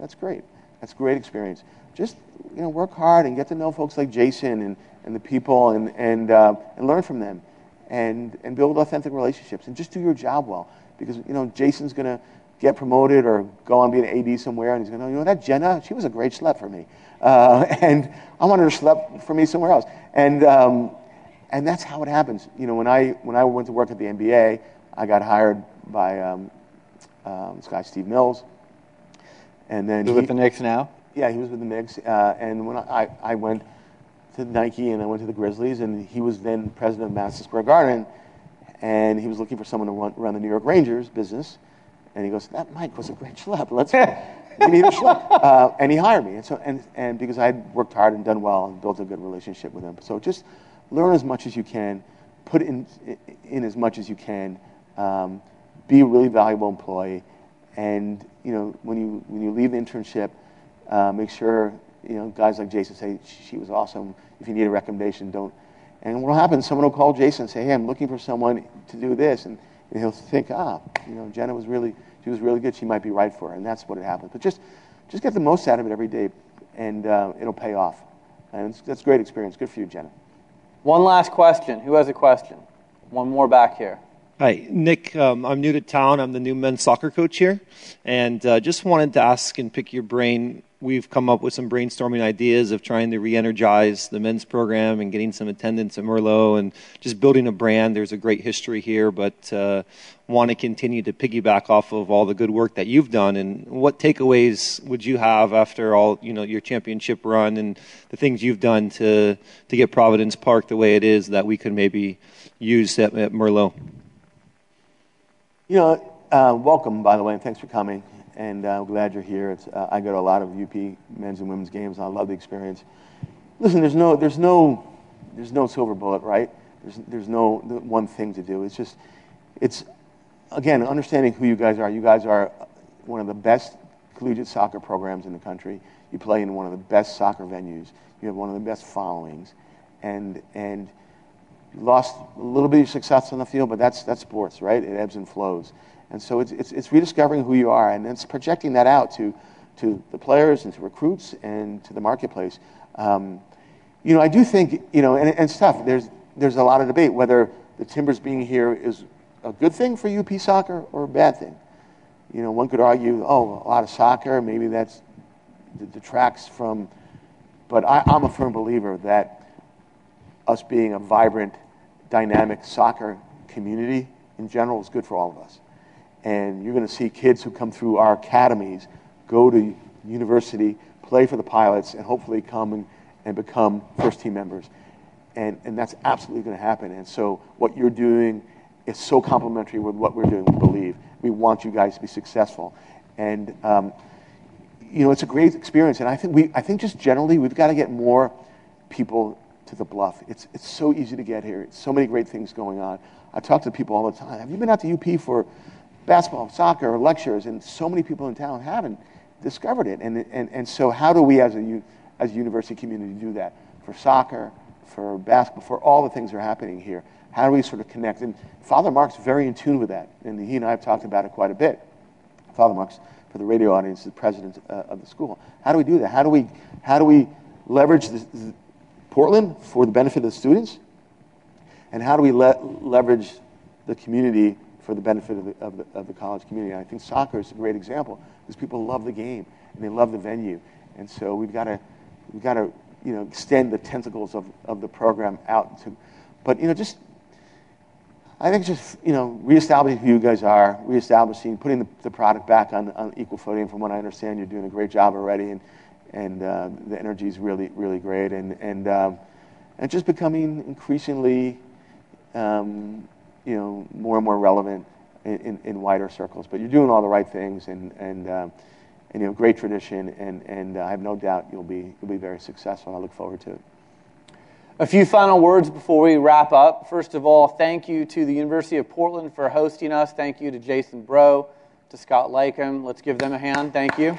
That's great. That's a great experience. Just, you know, work hard and get to know folks like Jason and, and the people and, and, uh, and learn from them. And, and build authentic relationships and just do your job well, because you know Jason's going to get promoted or go on being an A D somewhere, and he's going to, oh, you know that Jenna, she was a great schlep for me, uh, and I wanted her to schlep for me somewhere else, and um, and that's how it happens. You know, when I when I went to work at the N B A, I got hired by um, um, this guy Steve Mills, and then he's with the Knicks now. Yeah, he was with the Knicks. Uh, and when I, I went to Nike and I went to the Grizzlies, and he was then president of Madison Square Garden, and he was looking for someone to run, run the New York Rangers business. And he goes, that Mike was a great schlep. Let's give me the schlep. Uh, and he hired me. And so, and, and because I had worked hard and done well and built a good relationship with him. So just learn as much as you can, put in, in as much as you can, um, be a really valuable employee. And, you know, when you when you leave the internship, uh, make sure, you know, guys like Jason say, she was awesome. If you need a recommendation, don't. And what will happen, someone will call Jason and say, hey, I'm looking for someone to do this. And, and he'll think, ah, you know, Jenna was really, she was really good. She might be right for her. And that's what it happens. But just just get the most out of it every day, and uh, it'll pay off. And it's, that's a great experience. Good for you, Jenna. One last question. Who has a question? One more back here. Hi, Nick. Um, I'm new to town. I'm the new men's soccer coach here. And uh, just wanted to ask and pick your brain. We've come up with some brainstorming ideas of trying to re-energize the men's program and getting some attendance at Merlot and just building a brand. There's a great history here, but uh, want to continue to piggyback off of all the good work that you've done. And what takeaways would you have after all, you know, your championship run and the things you've done to, to get Providence Park the way it is that we could maybe use at, at Merlot? You know, uh, welcome, by the way, and thanks for coming. And uh, I'm glad you're here. It's, uh, I go to a lot of U P men's and women's games, and I love the experience. Listen, there's no, there's no, there's no silver bullet, right? There's, there's no one thing to do. It's just, it's, again, understanding who you guys are. You guys are one of the best collegiate soccer programs in the country. You play in one of the best soccer venues. You have one of the best followings, and and. You lost a little bit of success on the field, but that's that's sports, right? It ebbs and flows. And so it's it's, it's rediscovering who you are, and it's projecting that out to, to the players and to recruits and to the marketplace. Um, you know, I do think, you know, and, and stuff, there's there's a lot of debate whether the Timbers being here is a good thing for U P soccer or a bad thing. You know, one could argue, oh, a lot of soccer, maybe that's detracts from, but I, I'm a firm believer that us being a vibrant, dynamic soccer community in general is good for all of us. And you're gonna see kids who come through our academies, go to university, play for the Pilots, and hopefully come and, and become first team members. And, and that's absolutely gonna happen. And so what you're doing is so complementary with what we're doing, we believe. We want you guys to be successful. And um, you know, it's a great experience. And I think we, I think just generally, we've gotta get more people to the Bluff. It's it's so easy to get here. It's so many great things going on. I talk to people all the time. Have you been out to U P for basketball, soccer, or lectures? And so many people in town haven't discovered it. And and, and so how do we as a as a university community do that for soccer, for basketball, for all the things that are happening here? How do we sort of connect? And Father Mark's very in tune with that. And he and I have talked about it quite a bit. Father Mark's, for the radio audience, the president uh, of the school. How do we do that? How do we how do we leverage the, the Portland for the benefit of the students, and how do we le- leverage the community for the benefit of the, of the, of the college community? And I think soccer is a great example because people love the game and they love the venue, and so we've got to we've got to you know extend the tentacles of, of the program out to, but you know just I think just you know reestablishing who you guys are, reestablishing putting the, the product back on on equal footing. From what I understand, you're doing a great job already, and. And uh, the energy is really, really great, and and um, and just becoming increasingly, um, you know, more and more relevant in, in, in wider circles. But you're doing all the right things, and and um, and you have great tradition, and and uh, I have no doubt you'll be you'll be very successful. I look forward to it. A few final words before we wrap up. First of all, thank you to the University of Portland for hosting us. Thank you to Jason Brough, to Scott Leykam. Let's give them a hand. Thank you.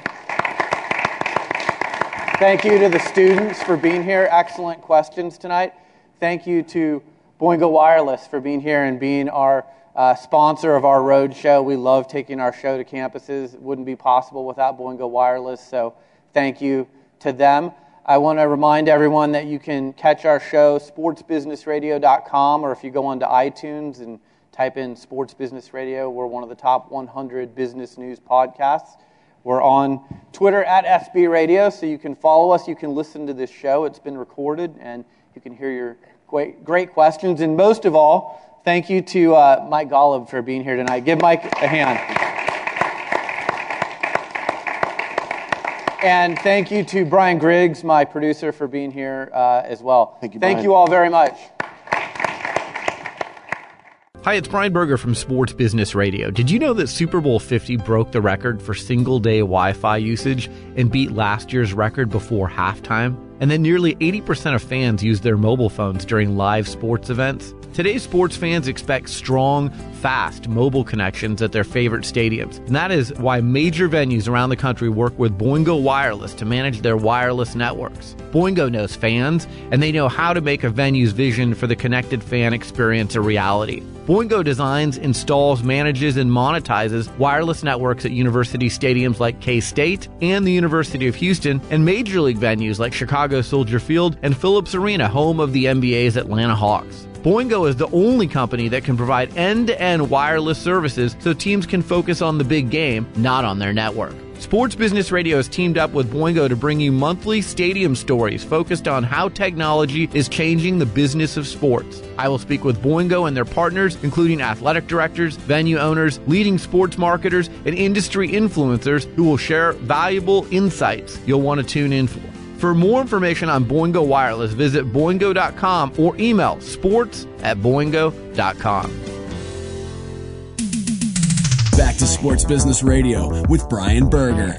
Thank you to the students for being here. Excellent questions tonight. Thank you to Boingo Wireless for being here and being our uh, sponsor of our road show. We love taking our show to campuses. It wouldn't be possible without Boingo Wireless, so thank you to them. I want to remind everyone that you can catch our show, sports business radio dot com, or if you go onto iTunes and type in Sports Business Radio, we're one of the top one hundred business news podcasts. We're on Twitter at S B Radio, so you can follow us. You can listen to this show. It's been recorded, and you can hear your great, great questions. And most of all, thank you to uh, Mike Golub for being here tonight. Give Mike a hand. And thank you to Brian Griggs, my producer, for being here uh, as well. Thank you, Brian. Thank you all very much. Hi, it's Brian Berger from Sports Business Radio. Did you know that Super Bowl fifty broke the record for single-day Wi-Fi usage and beat last year's record before halftime? And then nearly eighty percent of fans use their mobile phones during live sports events. Today's sports fans expect strong, fast mobile connections at their favorite stadiums. And that is why major venues around the country work with Boingo Wireless to manage their wireless networks. Boingo knows fans, and they know how to make a venue's vision for the connected fan experience a reality. Boingo designs, installs, manages, and monetizes wireless networks at university stadiums like K-State and the University of Houston, and major league venues like Chicago Soldier Field and Phillips Arena, home of the N B A's Atlanta Hawks. Boingo is the only company that can provide end-to-end wireless services so teams can focus on the big game, not on their network. Sports Business Radio has teamed up with Boingo to bring you monthly stadium stories focused on how technology is changing the business of sports. I will speak with Boingo and their partners, including athletic directors, venue owners, leading sports marketers, and industry influencers who will share valuable insights you'll want to tune in for. For more information on Boingo Wireless, visit boingo dot com or email sports at boingo dot com. Back to Sports Business Radio with Brian Berger.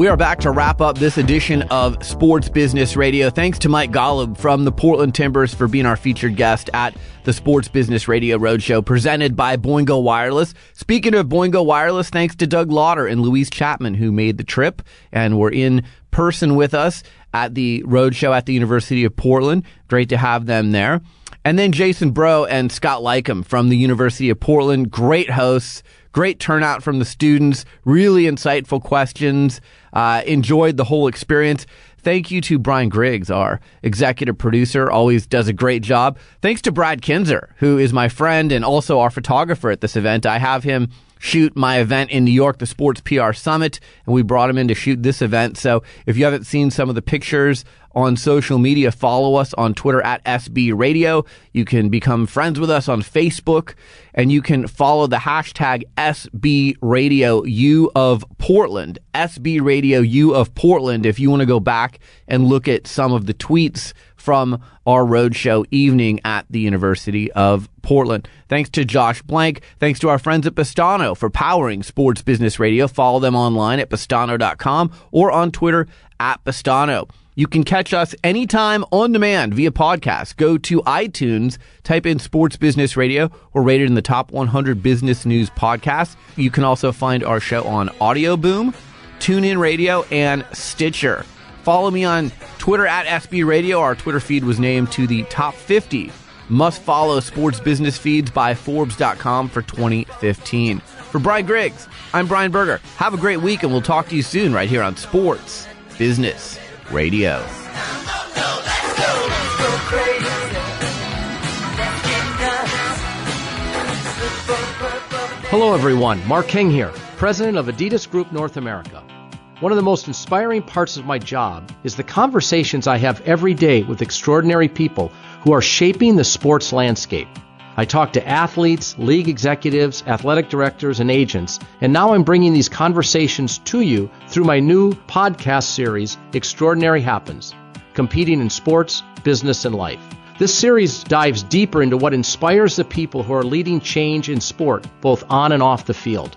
We are back to wrap up this edition of Sports Business Radio. Thanks to Mike Golub from the Portland Timbers for being our featured guest at the Sports Business Radio Roadshow presented by Boingo Wireless. Speaking of Boingo Wireless, thanks to Doug Lauder and Louise Chapman who made the trip and were in person with us at the Roadshow at the University of Portland. Great to have them there. And then Jason Brough and Scott Leykam from the University of Portland. Great hosts. Great turnout from the students, really insightful questions, uh, enjoyed the whole experience. Thank you to Brian Griggs, our executive producer, always does a great job. Thanks to Brad Kinzer, who is my friend and also our photographer at this event. I have him shoot my event in New York, the Sports P R Summit, and we brought him in to shoot this event. So if you haven't seen some of the pictures on social media, follow us on Twitter at S B Radio. You can become friends with us on Facebook, and you can follow the hashtag S B Radio U of Portland, S B Radio U of Portland, if you want to go back and look at some of the tweets from our roadshow evening at the University of Portland. Thanks to Josh Blank. Thanks to our friends at Postano for powering Sports Business Radio. Follow them online at postano dot com or on Twitter at Postano. You can catch us anytime on demand via podcast. Go to iTunes, type in Sports Business Radio. We're rated in the top one hundred business news podcasts. You can also find our show on Audio Boom, TuneIn Radio, and Stitcher. Follow me on Twitter at S B Radio. Our Twitter feed was named to the top fifty must-follow sports business feeds by Forbes dot com for twenty fifteen. For Brian Griggs, I'm Brian Berger. Have a great week, and we'll talk to you soon right here on Sports Business Radio. Hello, everyone. Mark King here, president of Adidas Group North America. One of the most inspiring parts of my job is the conversations I have every day with extraordinary people who are shaping the sports landscape. I talk to athletes, league executives, athletic directors, and agents, and now I'm bringing these conversations to you through my new podcast series, Extraordinary Happens, Competing in Sports, Business, and Life. This series dives deeper into what inspires the people who are leading change in sport, both on and off the field.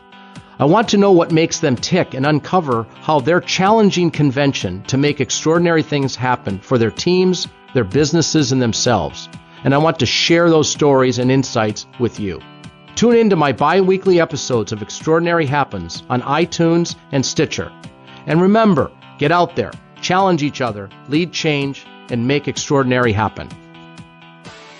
I want to know what makes them tick and uncover how they're challenging convention to make extraordinary things happen for their teams, their businesses, and themselves. And I want to share those stories and insights with you. Tune in to my bi-weekly episodes of Extraordinary Happens on iTunes and Stitcher. And remember, get out there, challenge each other, lead change, and make extraordinary happen.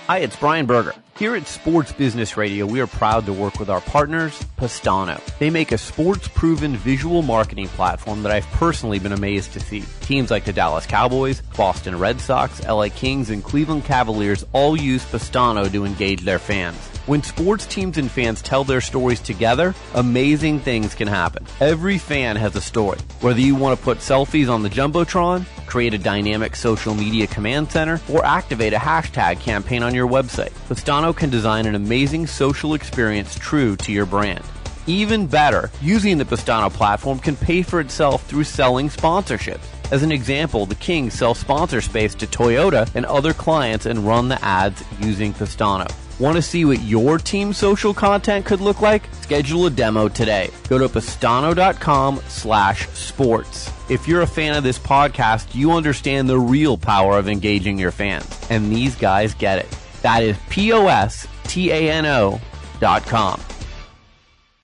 Hi, it's Brian Berger. Here at Sports Business Radio, we are proud to work with our partners, Postano. They make a sports-proven visual marketing platform that I've personally been amazed to see. Teams like the Dallas Cowboys, Boston Red Sox, L A Kings, and Cleveland Cavaliers all use Postano to engage their fans. When sports teams and fans tell their stories together, amazing things can happen. Every fan has a story. Whether you want to put selfies on the Jumbotron, create a dynamic social media command center, or activate a hashtag campaign on your website, Postano can design an amazing social experience true to your brand. Even better, using the Postano platform can pay for itself through selling sponsorships. As an example, the Kings sell sponsor space to Toyota and other clients and run the ads using Postano. Want to see what your team's social content could look like? Schedule a demo today. Go to Postano.com slash sports. If you're a fan of this podcast, you understand the real power of engaging your fans. And these guys get it. That is P O S T A N O dot com.